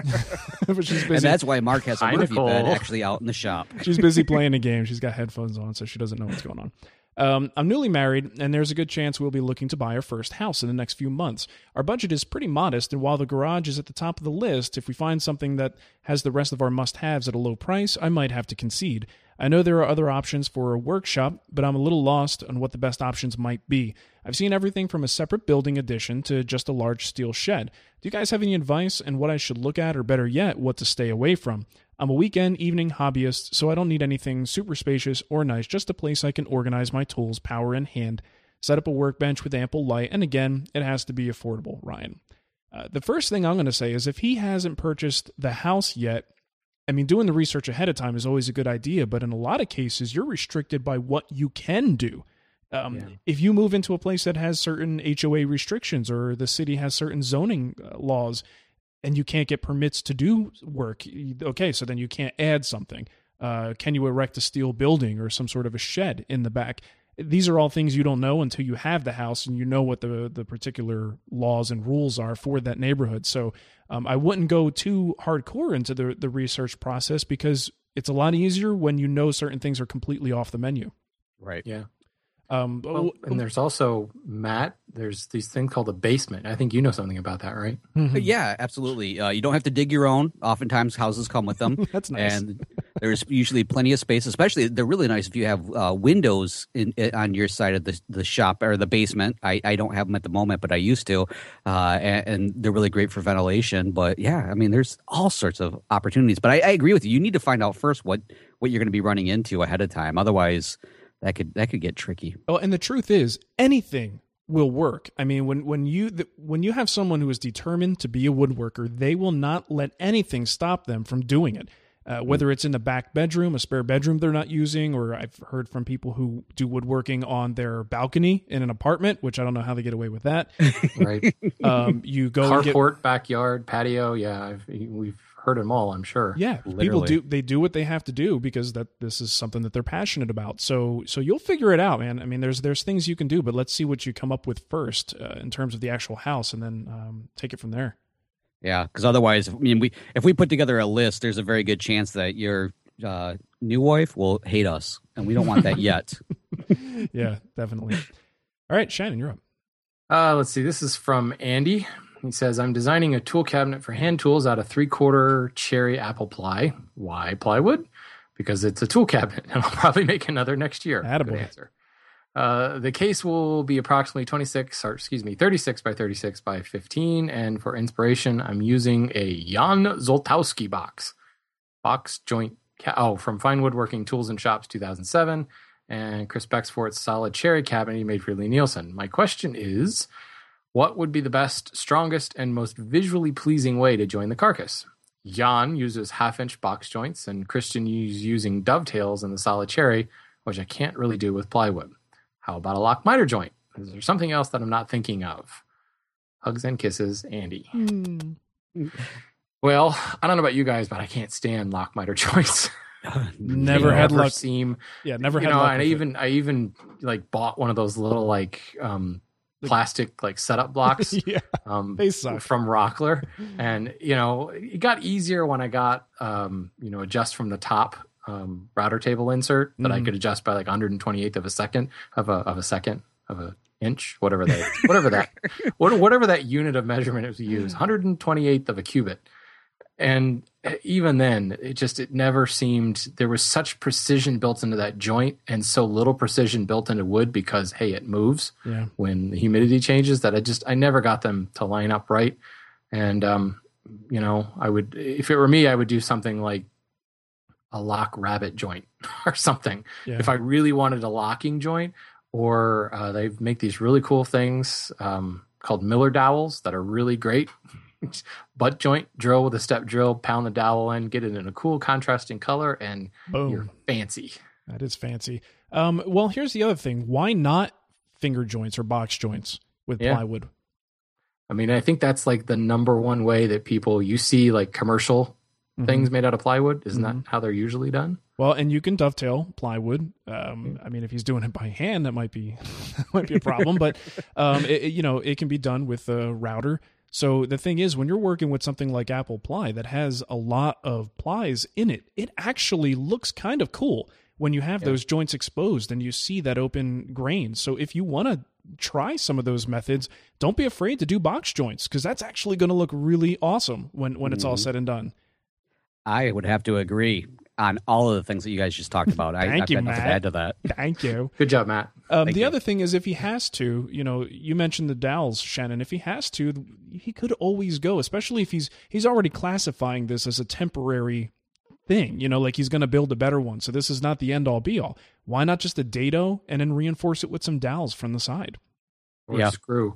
but she's busy. And that's why Mark has a review bed actually out in the shop. She's busy playing a game. She's got headphones on, so she doesn't know what's going on. Um, I'm newly married, and there's a good chance we'll be looking to buy our first house in the next few months. Our budget is pretty modest, and while the garage is at the top of the list, if we find something that has the rest of our must-haves at a low price, I might have to concede. I know there are other options for a workshop, but I'm a little lost on what the best options might be. I've seen everything from a separate building addition to just a large steel shed. Do you guys have any advice on what I should look at, or better yet, what to stay away from? I'm a weekend evening hobbyist, so I don't need anything super spacious or nice, just a place I can organize my tools, power in hand, set up a workbench with ample light, and again, it has to be affordable, Ryan. Uh, the first thing I'm going to say is if he hasn't purchased the house yet, I mean, doing the research ahead of time is always a good idea, but in a lot of cases, you're restricted by what you can do. Um, yeah. If you move into a place that has certain H O A restrictions or the city has certain zoning laws and you can't get permits to do work, okay, so then you can't add something. Uh, can you erect a steel building or some sort of a shed in the back? These are all things you don't know until you have the house and you know what the, the particular laws and rules are for that neighborhood. So um, I wouldn't go too hardcore into the, the research process because it's a lot easier when you know certain things are completely off the menu. Right. Yeah. Um, well, and there's also, Matt, there's these things called a basement. I think you know something about that, right? Mm-hmm. Yeah, absolutely. Uh, you don't have to dig your own. Oftentimes houses come with them. That's nice. And there's usually plenty of space, especially they're really nice if you have uh, windows in, in, on your side of the, the shop or the basement. I, I don't have them at the moment, but I used to. Uh, and, and they're really great for ventilation. But yeah, I mean, there's all sorts of opportunities. But I, I agree with you. You need to find out first what, what you're going to be running into ahead of time. Otherwise... That could that could get tricky. Oh, and the truth is, anything will work. I mean, when when you the, when you have someone who is determined to be a woodworker, they will not let anything stop them from doing it. Uh, whether it's in the back bedroom, a spare bedroom they're not using, or I've heard from people who do woodworking on their balcony in an apartment, which I don't know how they get away with that. Right. Um, you go carport, get, backyard, patio. Yeah, I've, we've. Heard them all, I'm sure. Yeah, literally. People do. They do what they have to do because that this is something that they're passionate about. So, so you'll figure it out, man. I mean, there's there's things you can do, but let's see what you come up with first uh, in terms of the actual house, and then um, take it from there. Yeah, because otherwise, I mean, we if we put together a list, there's a very good chance that your uh, new wife will hate us, and we don't want that yet. Yeah, definitely. All right, Shannon, you're up. Uh, let's see. This is from Andy. He says, I'm designing a tool cabinet for hand tools out of three-quarter cherry apple ply. Why plywood? Because it's a tool cabinet, and I'll probably make another next year. Attaboy. Good answer. Uh, the case will be approximately twenty-six, or excuse me, thirty-six by thirty-six by fifteen, and for inspiration, I'm using a Jan Zoltowski box. Box joint, ca- oh, from Fine Woodworking Tools and Shops two thousand seven, and Chris Bexfort's solid cherry cabinet he made for Lee Nielsen. My question is... what would be the best, strongest, and most visually pleasing way to join the carcass? Jan uses half-inch box joints, and Christian is using dovetails in the solid cherry, which I can't really do with plywood. How about a lock miter joint? Is there something else that I'm not thinking of? Hugs and kisses, Andy. Mm. Well, I don't know about you guys, but I can't stand lock miter joints. never had luck. Seam. Yeah, never you had know, luck. And I even, I even like bought one of those little like. Um, plastic like setup blocks yeah, um they suck. From Rockler, and you know it got easier when I got um you know adjust from the top um router table insert that mm. I could adjust by like one hundred twenty-eighth of a second of a of a second of a inch whatever that whatever that whatever that unit of measurement it was used one hundred twenty-eighth of a cubit, and even then it just it never seemed there was such precision built into that joint and so little precision built into wood because hey it moves yeah. when the humidity changes that I just I never got them to line up right, and um you know I would if it were me I would do something like a lock rabbit joint or something yeah. if I really wanted a locking joint, or uh, they make these really cool things um called Miller dowels that are really great. Butt joint, drill with a step drill, pound the dowel in, get it in a cool contrasting color, and boom. You're fancy. That is fancy. Um, well, here's the other thing. Why not finger joints or box joints with yeah. plywood? I mean, I think that's like the number one way that people, you see like commercial mm-hmm. things made out of plywood. Isn't mm-hmm. that how they're usually done? Well, and you can dovetail plywood. Um, I mean, if he's doing it by hand, that might be, that might be a problem, but um, it, it, you know, it can be done with a router. So the thing is, when you're working with something like apple ply that has a lot of plies in it, it actually looks kind of cool. when you have yeah. those joints exposed and you see that open grain. So if you want to try some of those methods, don't be afraid to do box joints, because that's actually going to look really awesome when, when it's mm-hmm. all said and done. I would have to agree on all of the things that you guys just talked about. Thank I, I've you, got Matt. Nothing to add to that. Thank you. Good job, Matt. Um, the you. Other thing is, if he has to, you know, you mentioned the dowels, Shannon. If he has to, he could always go, especially if he's he's already classifying this as a temporary thing. You know, like he's going to build a better one. So this is not the end-all, be-all. Why not just a dado and then reinforce it with some dowels from the side? Or yeah. a screw.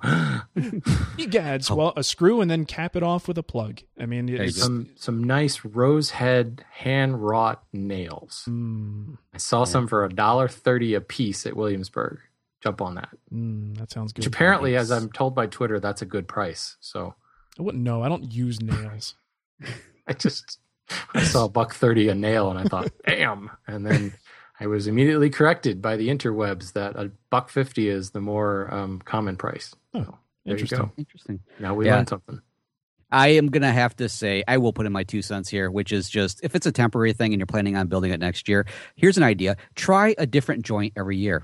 Egads. Oh. Well, a screw and then cap it off with a plug. I mean, it's... Some, some nice rose head hand wrought nails. Mm. I saw yeah. some for a dollar thirty a piece at Williamsburg. Jump on that. Mm, that sounds good. Which apparently, nice. As I'm told by Twitter, that's a good price. So I wouldn't know. I don't use nails. I just, I saw a buck thirty a nail and I thought, damn. And then I was immediately corrected by the interwebs that a buck fifty is the more um, common price. Oh, so, there interesting. You go. Interesting. Now we yeah. learned something. I am going to have to say, I will put in my two cents here, which is just, if it's a temporary thing and you're planning on building it next year, here's an idea. Try a different joint every year.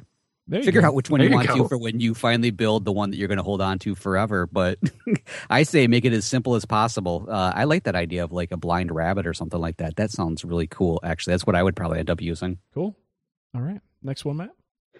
Figure go. out which one there you, you want to for when you finally build the one that you're going to hold on to forever. But I say make it as simple as possible. Uh, I like that idea of like a blind rabbit or something like that. That sounds really cool, actually. That's what I would probably end up using. Cool. All right. Next one, Matt.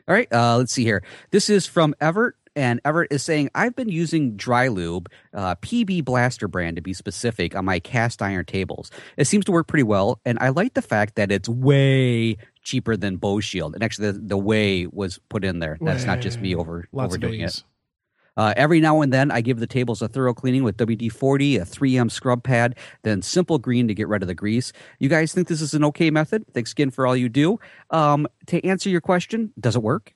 All right. Uh, let's see here. This is from Everett. And Everett is saying, I've been using Dry Lube, uh, P B Blaster brand to be specific, on my cast iron tables. It seems to work pretty well. And I like the fact that it's way cheaper than Bow Shield. And actually, the, the way was put in there. That's way. Not just me over Lots overdoing it. Uh, every now and then, I give the tables a thorough cleaning with W D forty, a three M scrub pad, then Simple Green to get rid of the grease. You guys think this is an okay method? Thanks again for all you do. Um, to answer your question, does it work?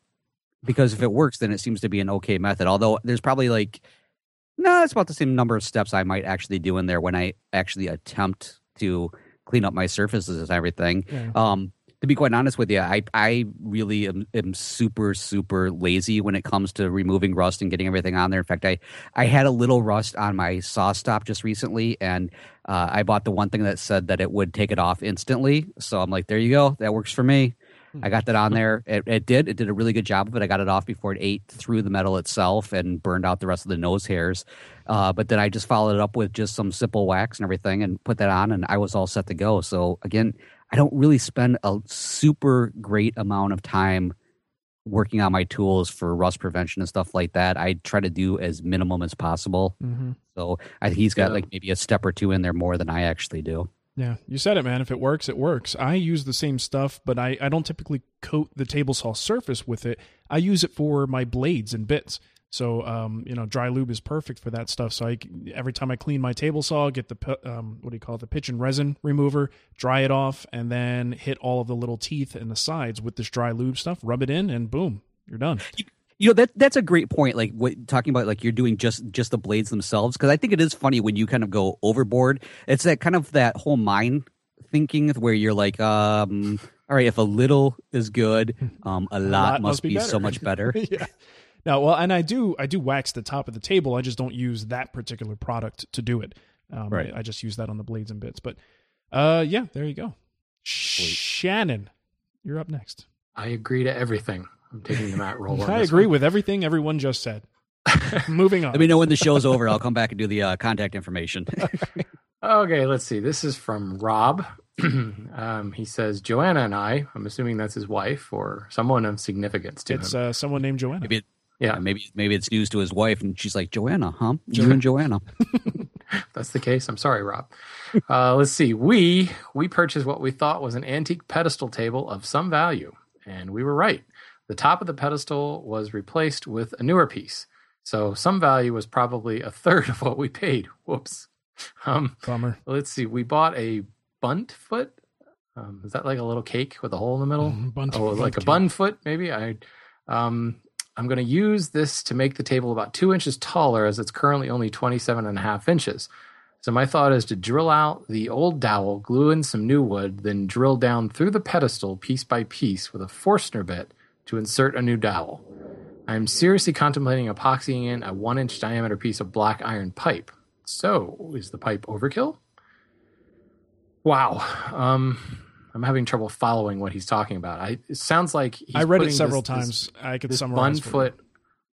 Because if it works, then it seems to be an okay method. Although there's probably like, no, it's about the same number of steps I might actually do in there when I actually attempt to clean up my surfaces and everything. Yeah. Um, to be quite honest with you, I, I really am, am super, super lazy when it comes to removing rust and getting everything on there. In fact, I, I had a little rust on my Sawstop just recently, and uh, I bought the one thing that said that it would take it off instantly. So I'm like, there you go. That works for me. I got that on there. It, it did. It did a really good job of it. I got it off before it ate through the metal itself and burned out the rest of the nose hairs. Uh, but then I just followed it up with just some simple wax and everything and put that on, and I was all set to go. So, again, I don't really spend a super great amount of time working on my tools for rust prevention and stuff like that. I try to do as minimum as possible. Mm-hmm. So I, he's got yeah. like maybe a step or two in there more than I actually do. Yeah, you said it, man. If it works, it works. I use the same stuff, but I, I don't typically coat the table saw surface with it. I use it for my blades and bits. So, um, you know, Dry Lube is perfect for that stuff. So I, every time I clean my table saw, get the, um, what do you call it, the pitch and resin remover, dry it off, and then hit all of the little teeth and the sides with this Dry Lube stuff, rub it in, and boom, you're done. You know, that that's a great point, like what, talking about like you're doing just just the blades themselves, because I think it is funny when you kind of go overboard. It's that kind of that whole mind thinking where you're like, um, all right, if a little is good, um, a, lot a lot must, must be, be so much better. yeah. Now, well, and I do I do wax the top of the table. I just don't use that particular product to do it. Um, right. I, I just use that on the blades and bits. But uh, yeah, there you go. Sweet. Shannon, you're up next. I agree to everything. I'm taking the Matt roll. I agree one. with everything everyone just said. Moving on. Let me know when the show's over. I'll come back and do the uh, contact information. Okay, let's see. This is from Rob. um, he says, Joanna and I, I'm assuming that's his wife or someone of significance to it's, him. It's uh, someone named Joanna. Maybe, yeah, maybe maybe it's news to his wife, and she's like, Joanna, huh? You and Joanna. If that's the case, I'm sorry, Rob. Uh, let's see. We We purchased what we thought was an antique pedestal table of some value, and we were right. The top of the pedestal was replaced with a newer piece. So some value was probably a third of what we paid. Whoops. Um, Bummer. Let's see. We bought a bunt foot. Um, is that like a little cake with a hole in the middle? Mm, bunt oh, like a bun foot, maybe. I, um, I'm going to use this to make the table about two inches taller, as it's currently only twenty-seven and a half inches. So my thought is to drill out the old dowel, glue in some new wood, then drill down through the pedestal piece by piece with a Forstner bit to insert a new dowel. I'm seriously contemplating epoxying in a one-inch diameter piece of black iron pipe. So, is the pipe overkill? Wow. Um, I'm having trouble following what he's talking about. I it sounds like he's I read it several this, times. This, I could summarize. One foot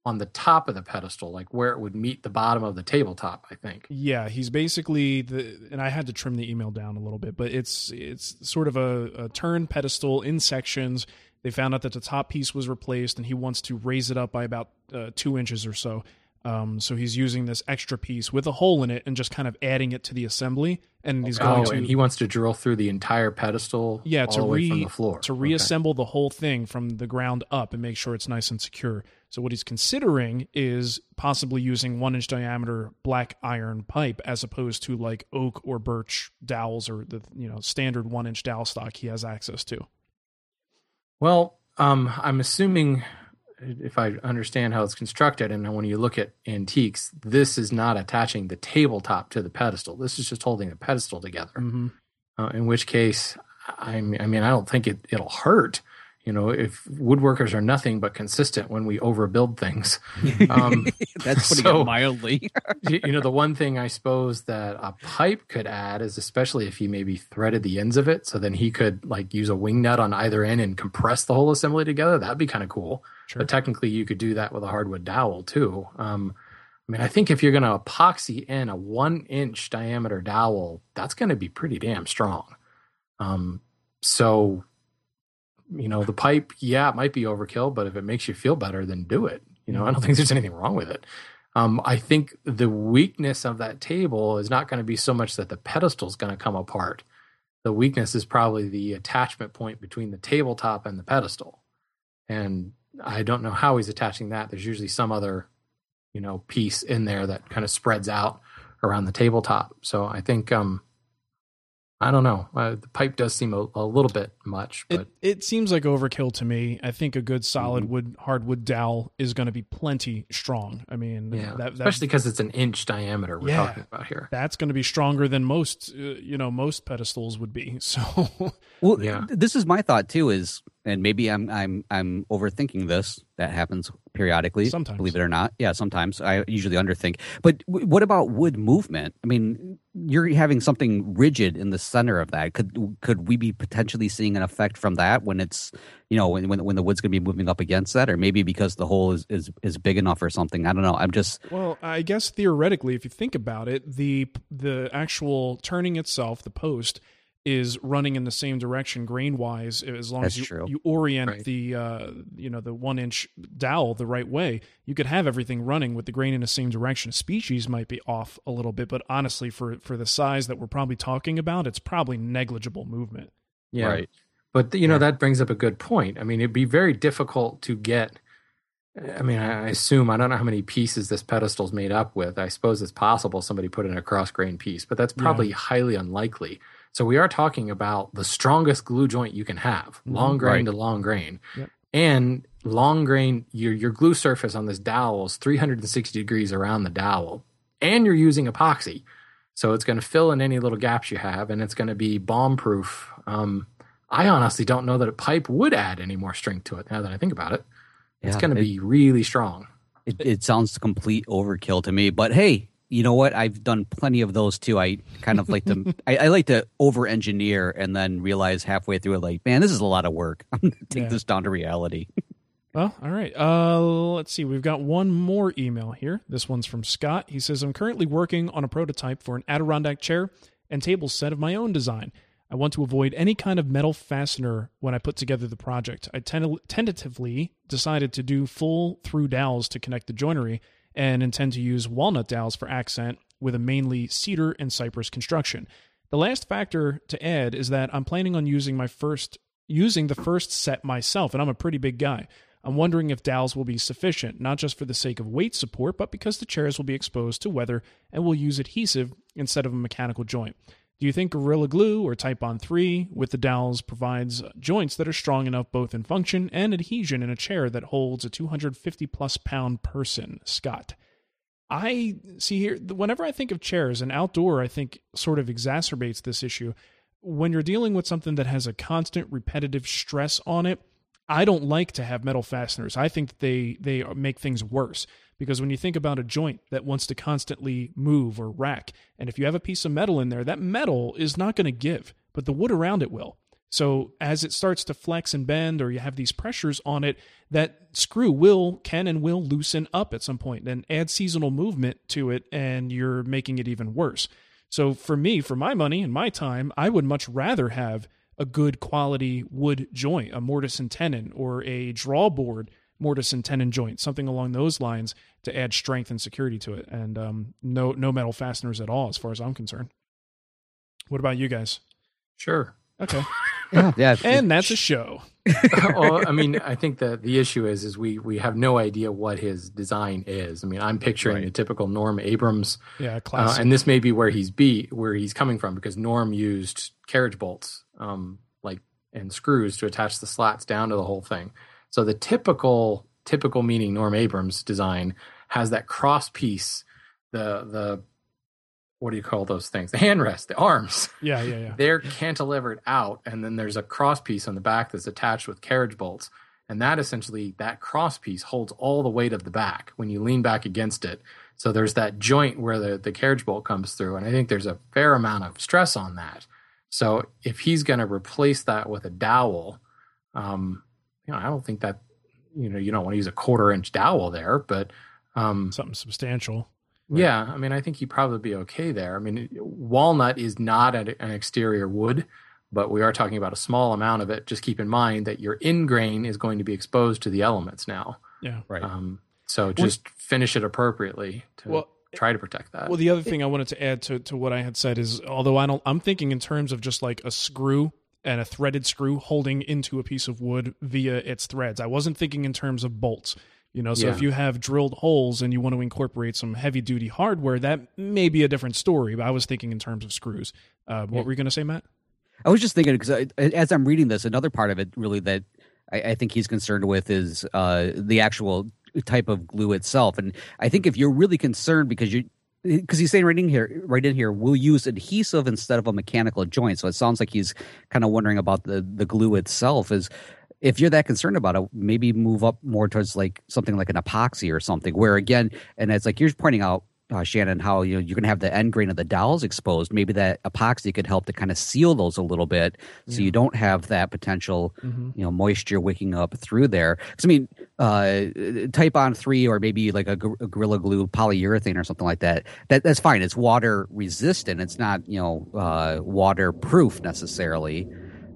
on the top of the pedestal, like where it would meet the bottom of the tabletop, I think. Yeah, he's basically the, and I had to trim the email down a little bit, but it's it's sort of a, a turn pedestal in sections. They found out that the top piece was replaced, and he wants to raise it up by about uh, two inches or so. Um, so he's using this extra piece with a hole in it and just kind of adding it to the assembly. And he's going oh, to. And he wants to drill through the entire pedestal. Yeah, all to the way re, from the floor to reassemble okay. the whole thing from the ground up and make sure it's nice and secure. So what he's considering is possibly using one inch diameter black iron pipe as opposed to like oak or birch dowels or the you know standard one inch dowel stock he has access to. Well, um, I'm assuming, if I understand how it's constructed, and when you look at antiques, this is not attaching the tabletop to the pedestal. This is just holding the pedestal together. Mm-hmm. Uh, in which case, I mean, I mean, I don't think it, it'll hurt. You know, if woodworkers are nothing but consistent when we overbuild things. Um, That's putting so, it mildly. You know, the one thing I suppose that a pipe could add is, especially if he maybe threaded the ends of it, so then he could like use a wing nut on either end and compress the whole assembly together. That'd be kind of cool. Sure. But technically you could do that with a hardwood dowel too. Um, I mean, I think if you're going to epoxy in a one inch diameter dowel, that's going to be pretty damn strong. Um, so, you know, the pipe, yeah, it might be overkill, but if it makes you feel better, then do it. You know, I don't think there's anything wrong with it. Um, I think the weakness of that table is not going to be so much that the pedestal is going to come apart. The weakness is probably the attachment point between the tabletop and the pedestal. And I don't know how he's attaching that. There's usually some other, you know, piece in there that kind of spreads out around the tabletop. So I think, um, I don't know. Uh, the pipe does seem a, a little bit much. But. It, it seems like overkill to me. I think a good solid mm-hmm. wood, hardwood dowel is going to be plenty strong. I mean, yeah, that, especially because it's an inch diameter we're yeah, talking about here. That's going to be stronger than most, uh, you know, most pedestals would be. So, well, yeah. This is my thought too. Is and maybe I'm I'm I'm overthinking this. That happens periodically. Sometimes, believe it or not. Yeah, sometimes I usually underthink. But w- what about wood movement? I mean, you're having something rigid in the center of that. Could could we be potentially seeing an effect from that when it's, you know, when when, when the wood's going to be moving up against that, or maybe because the hole is, is, is big enough or something? I don't know. I'm just well, I guess theoretically, if you think about it, the the actual turning itself, the post, is running in the same direction grain wise as long That's as you, you orient right. the uh, you know the one inch dowel the right way. You could have everything running with the grain in the same direction. Species might be off a little bit, but honestly, for for the size that we're probably talking about, it's probably negligible movement. Yeah, right. But you know yeah. that brings up a good point. I mean, it'd be very difficult to get. I mean, I assume, I don't know how many pieces this pedestal's made up with. I suppose it's possible somebody put in a cross grain piece, but that's probably yeah. highly unlikely. So we are talking about the strongest glue joint you can have, long grain right. to long grain. Yep. And long grain, your your glue surface on this dowel is three hundred sixty degrees around the dowel. And you're using epoxy. So it's going to fill in any little gaps you have, and it's going to be bomb-proof. Um, I honestly don't know that a pipe would add any more strength to it now that I think about it. It's yeah, going to be really strong. It, it sounds complete overkill to me, but hey, you know what? I've done plenty of those too. I kind of like to, I, I like to over-engineer and then realize halfway through it, like, man, this is a lot of work. I'm going to take yeah. this down to reality. Well, all right. Uh, let's see. We've got one more email here. This one's from Scott. He says, I'm currently working on a prototype for an Adirondack chair and table set of my own design. I want to avoid any kind of metal fastener when I put together the project. I ten- tentatively decided to do full through dowels to connect the joinery, and intend to use walnut dowels for accent with a mainly cedar and cypress construction. The last factor to add is that I'm planning on using my first using the first set myself, and I'm a pretty big guy. I'm wondering if dowels will be sufficient, not just for the sake of weight support, but because the chairs will be exposed to weather and will use adhesive instead of a mechanical joint. Do you think Gorilla Glue or Titebond three with the dowels provides joints that are strong enough both in function and adhesion in a chair that holds a two hundred fifty plus pound person, Scott? I see here, whenever I think of chairs, and outdoor I think sort of exacerbates this issue, when you're dealing with something that has a constant repetitive stress on it, I don't like to have metal fasteners. I think that they, they make things worse. Because when you think about a joint that wants to constantly move or rack, and if you have a piece of metal in there, that metal is not going to give, but the wood around it will. So as it starts to flex and bend, or you have these pressures on it, that screw will, can and will loosen up at some point, and add seasonal movement to it, and you're making it even worse. So for me, for my money and my time, I would much rather have a good quality wood joint, a mortise and tenon, or a drawboard mortise and tenon joint, something along those lines to add strength and security to it. And um, no, no metal fasteners at all, as far as I'm concerned. What about you guys? Sure. Okay. Yeah, yeah. And that's a show. Well, I mean, I think that the issue is, is we, we have no idea what his design is. I mean, I'm picturing right. the typical Norm Abrams. Yeah, classic. Uh, and this may be where he's be where he's coming from, because Norm used carriage bolts, um, like, and screws to attach the slats down to the whole thing. So the typical, typical meaning Norm Abrams design has that cross piece, the, the, what do you call those things? The hand rest, the arms. Yeah, yeah, yeah. They're cantilevered out, and then there's a cross piece on the back that's attached with carriage bolts. And that essentially, that cross piece holds all the weight of the back when you lean back against it. So there's that joint where the, the carriage bolt comes through, and I think there's a fair amount of stress on that. So if he's going to replace that with a dowel, um, you know, I don't think that, you know, you don't want to use a quarter inch dowel there, but um, something substantial. Right. Yeah, I mean, I think he'd probably be okay there. I mean, walnut is not an exterior wood, but we are talking about a small amount of it. Just keep in mind that your ingrain is going to be exposed to the elements now. Yeah, right. Um, so just well, finish it appropriately to well, try to protect that. Well, the other thing I wanted to add to, to what I had said is, although I don't, I'm thinking in terms of just like a screw and a threaded screw holding into a piece of wood via its threads. I wasn't thinking in terms of bolts. You know, so yeah. if you have drilled holes and you want to incorporate some heavy-duty hardware, that may be a different story. But I was thinking in terms of screws. Uh, what yeah. were you going to say, Matt? I was just thinking, because as I'm reading this, another part of it really that I, I think he's concerned with is uh, the actual type of glue itself. And I think if you're really concerned, because you because he's saying right in here, right in here, we'll use adhesive instead of a mechanical joint. So it sounds like he's kind of wondering about the the glue itself is. If you're that concerned about it, maybe move up more towards like something like an epoxy or something where, again, and it's like you're pointing out, uh, Shannon, how you know, you're going to have the end grain of the dowels exposed. Maybe that epoxy could help to kind of seal those a little bit so yeah. you don't have that potential mm-hmm. you know, moisture wicking up through there. Because, I mean, uh, Titebond three or maybe like a, gor- a Gorilla Glue polyurethane or something like that, that, that's fine. It's water resistant. It's not, you know, uh, waterproof necessarily.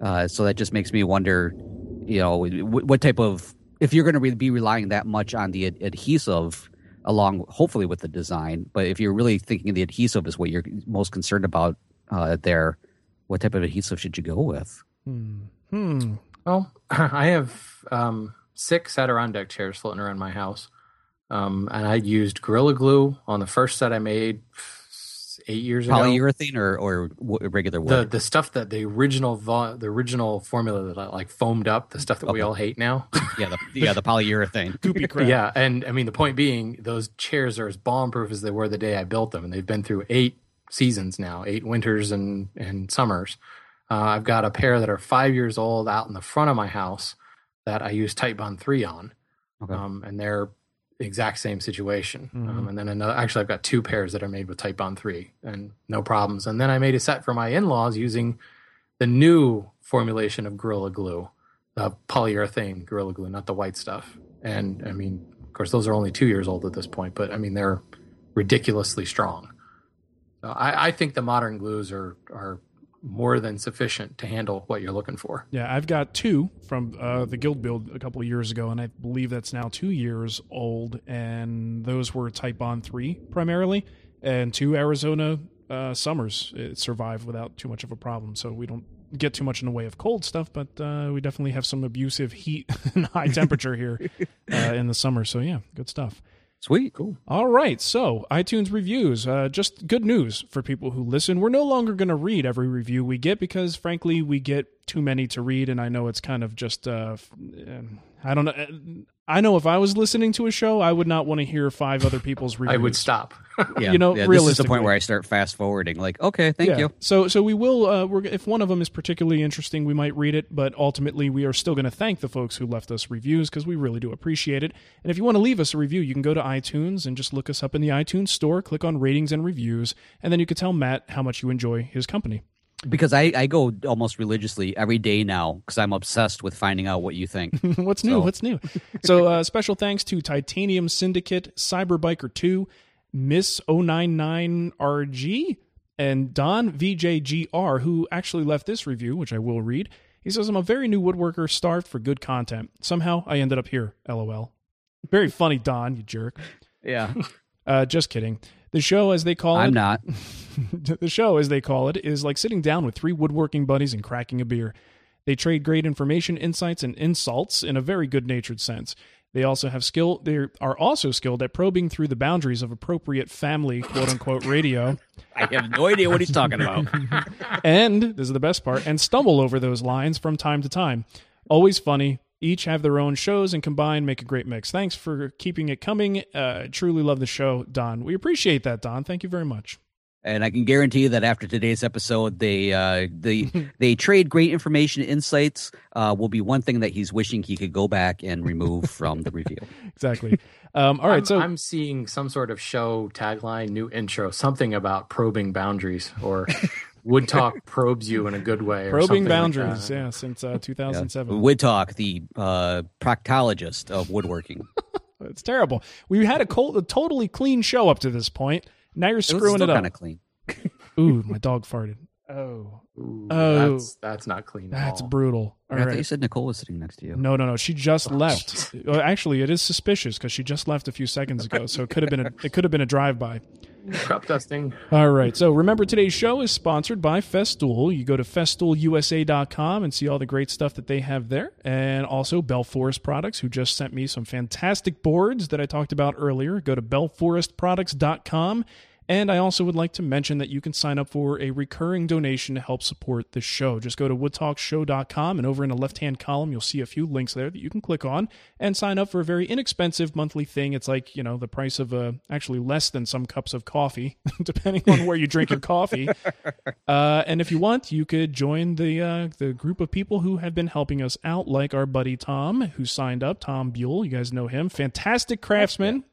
Uh, so that just makes me wonder – you know, what type of, if you're going to be relying that much on the ad- adhesive along, hopefully with the design, but if you're really thinking the adhesive is what you're most concerned about uh, there, what type of adhesive should you go with? Hmm. hmm. Well, I have um, six Adirondack chairs floating around my house. Um, and I used Gorilla Glue on the first set I made eight years Polyurethane ago. Polyurethane or, or w- regular wood? The, the stuff that the original vo- the original formula that I, like foamed up, the stuff that okay. we all hate now. yeah, the, yeah, the polyurethane. Goopy crap. Yeah, and I mean, the point being, those chairs are as bomb-proof as they were the day I built them, and they've been through eight seasons now, eight winters and, and summers. Uh, I've got a pair that are five years old out in the front of my house that I use Titebond three on, okay. um, and they're exact same situation. Mm-hmm. Um, and then another, actually I've got two pairs that are made with Titebond three and no problems. And then I made a set for my in-laws using the new formulation of Gorilla Glue, the uh, polyurethane Gorilla Glue, not the white stuff. And I mean, of course, those are only two years old at this point, but I mean, they're ridiculously strong. So I, I think the modern glues are, are more than sufficient to handle what you're looking for. Yeah, I've got two from uh, the Guild build a couple of years ago, and I believe that's now two years old, and those were Titebond three primarily, and two Arizona uh, summers. It survived without too much of a problem, so we don't get too much in the way of cold stuff, but uh, we definitely have some abusive heat and high temperature here uh, in the summer, so yeah, good stuff. Sweet. Cool. All right. So iTunes reviews, uh, just good news for people who listen. We're no longer going to read every review we get because, frankly, we get too many to read. And I know it's kind of just, uh, I don't know. I know if I was listening to a show, I would not want to hear five other people's reviews. I would stop. yeah. You know, yeah, realistically. This is the point where I start fast forwarding. Like, okay, thank yeah. you. So, so we will, uh, we're, if one of them is particularly interesting, we might read it. But ultimately, we are still going to thank the folks who left us reviews because we really do appreciate it. And if you want to leave us a review, you can go to iTunes and just look us up in the iTunes store, click on ratings and reviews, and then you can tell Matt how much you enjoy his company. Because I, I go almost religiously every day now because I'm obsessed with finding out what you think. What's new? So. What's new? So uh, special thanks to Titanium Syndicate, Cyberbiker two, Miss oh nine nine R G, and Don V J G R, who actually left this review, which I will read. He says, I'm a very new woodworker starved for good content. Somehow I ended up here, LOL. Very funny, Don, you jerk. Yeah. Uh, just kidding. The show, as they call it... I'm not. The show, as they call it, is like sitting down with three woodworking buddies and cracking a beer. They trade great information, insights, and insults in a very good-natured sense. They also have skill. They are also skilled at probing through the boundaries of appropriate family, quote-unquote, radio. I have no idea what he's talking about. And, this is the best part, and stumble over those lines from time to time. Always funny. Each have their own shows and combined make a great mix. Thanks for keeping it coming. Uh, truly love the show, Don. We appreciate that, Don. Thank you very much. And I can guarantee you that after today's episode, they uh, they they trade great information insights uh, will be one thing that he's wishing he could go back and remove from the review. Exactly. Um, all right. I'm, so I'm seeing some sort of show tagline, new intro, something about probing boundaries or Wood Talk probes you in a good way. Or probing boundaries. Like yeah. Since uh, two thousand seven. Yeah. Wood Talk, the uh, proctologist of woodworking. It's terrible. We had a, cold, a totally clean show up to this point. Now you're screwing it, it up. Kind of clean. Ooh, my dog farted. Oh, Ooh, oh, that's that's not clean. That's at all. Brutal. All I right. thought you said Nicole was sitting next to you. No, no, no. She just oh, left. Geez. Actually, it is suspicious because she just left a few seconds ago. So it could have been a it could have been a drive-by. Crop dusting. All right. So remember, today's show is sponsored by Festool. You go to festool u s a dot com and see all the great stuff that they have there. And also Bell Forest Products, who just sent me some fantastic boards that I talked about earlier. Go to bell forest products dot com. And I also would like to mention that you can sign up for a recurring donation to help support the show. Just go to wood talk show dot com, and over in the left-hand column, you'll see a few links there that you can click on and sign up for a very inexpensive monthly thing. It's like, you know, the price of a, actually less than some cups of coffee, depending on where you drink your coffee. Uh, and if you want, you could join the uh, the group of people who have been helping us out, like our buddy Tom, who signed up, Tom Buell. You guys know him. Fantastic craftsman.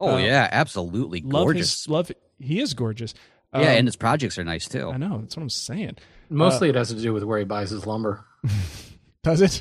Oh, um, yeah, absolutely. Gorgeous. Love his, love He is gorgeous. Yeah, um, and his projects are nice, too. I know. That's what I'm saying. Mostly uh, it has to do with where he buys his lumber. Does it?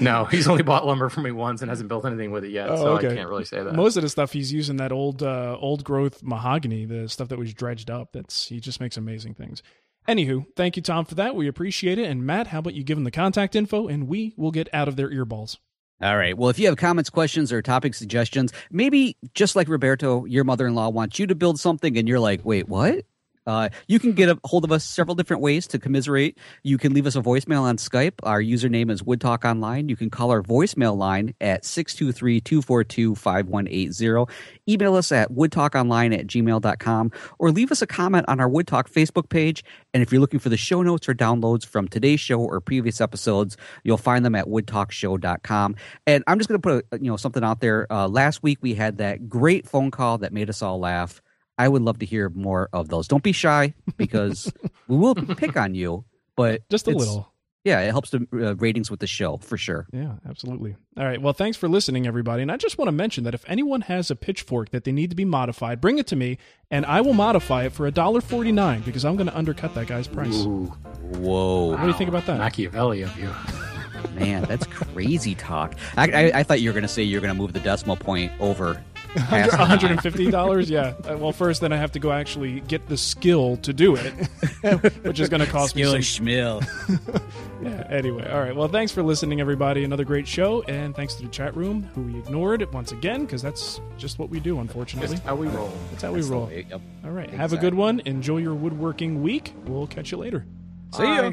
No, he's only bought lumber from me once and hasn't built anything with it yet, oh, so okay. I can't really say that. Most of the stuff, he's using that old uh, old-growth mahogany, the stuff that was dredged up. That's He just makes amazing things. Anywho, thank you, Tom, for that. We appreciate it. And, Matt, how about you give him the contact info, and we will get out of their earballs. All right. Well, if you have comments, questions, or topic suggestions, maybe just like Roberto, your mother-in-law wants you to build something and you're like, wait, what? Uh, you can get a hold of us several different ways to commiserate. You can leave us a voicemail on Skype. Our username is WoodTalkOnline. You can call our voicemail line at six two three, two four two, five one eight zero. Email us at wood talk online at gmail dot com or leave us a comment on our WoodTalk Facebook page. And if you're looking for the show notes or downloads from today's show or previous episodes, you'll find them at wood talk show dot com. And I'm just going to put a, you know something out there. Uh, last week we had that great phone call that made us all laugh. I would love to hear more of those. Don't be shy because we will pick on you, but just a little. Yeah, it helps the uh, ratings with the show for sure. Yeah, absolutely. All right. Well, thanks for listening, everybody. And I just want to mention that if anyone has a pitchfork that they need to be modified, bring it to me and I will modify it for one dollar and forty-nine cents because I'm going to undercut that guy's price. Ooh, whoa. What wow. do you think about that? Machiavelli of you. Man, that's crazy talk. I, I, I thought you were going to say you were going to move the decimal point over. one hundred fifty dollars? Yeah. Uh, well, first, then I have to go actually get the skill to do it, which is going to cost skill me some... Skill schmill. Yeah, anyway. All right. Well, thanks for listening, everybody. Another great show, and thanks to the chat room, who we ignored once again, because that's just what we do, unfortunately. That's how we roll. That's how that's we roll. Way, yep. All right. Exactly. Have a good one. Enjoy your woodworking week. We'll catch you later. Bye. See ya.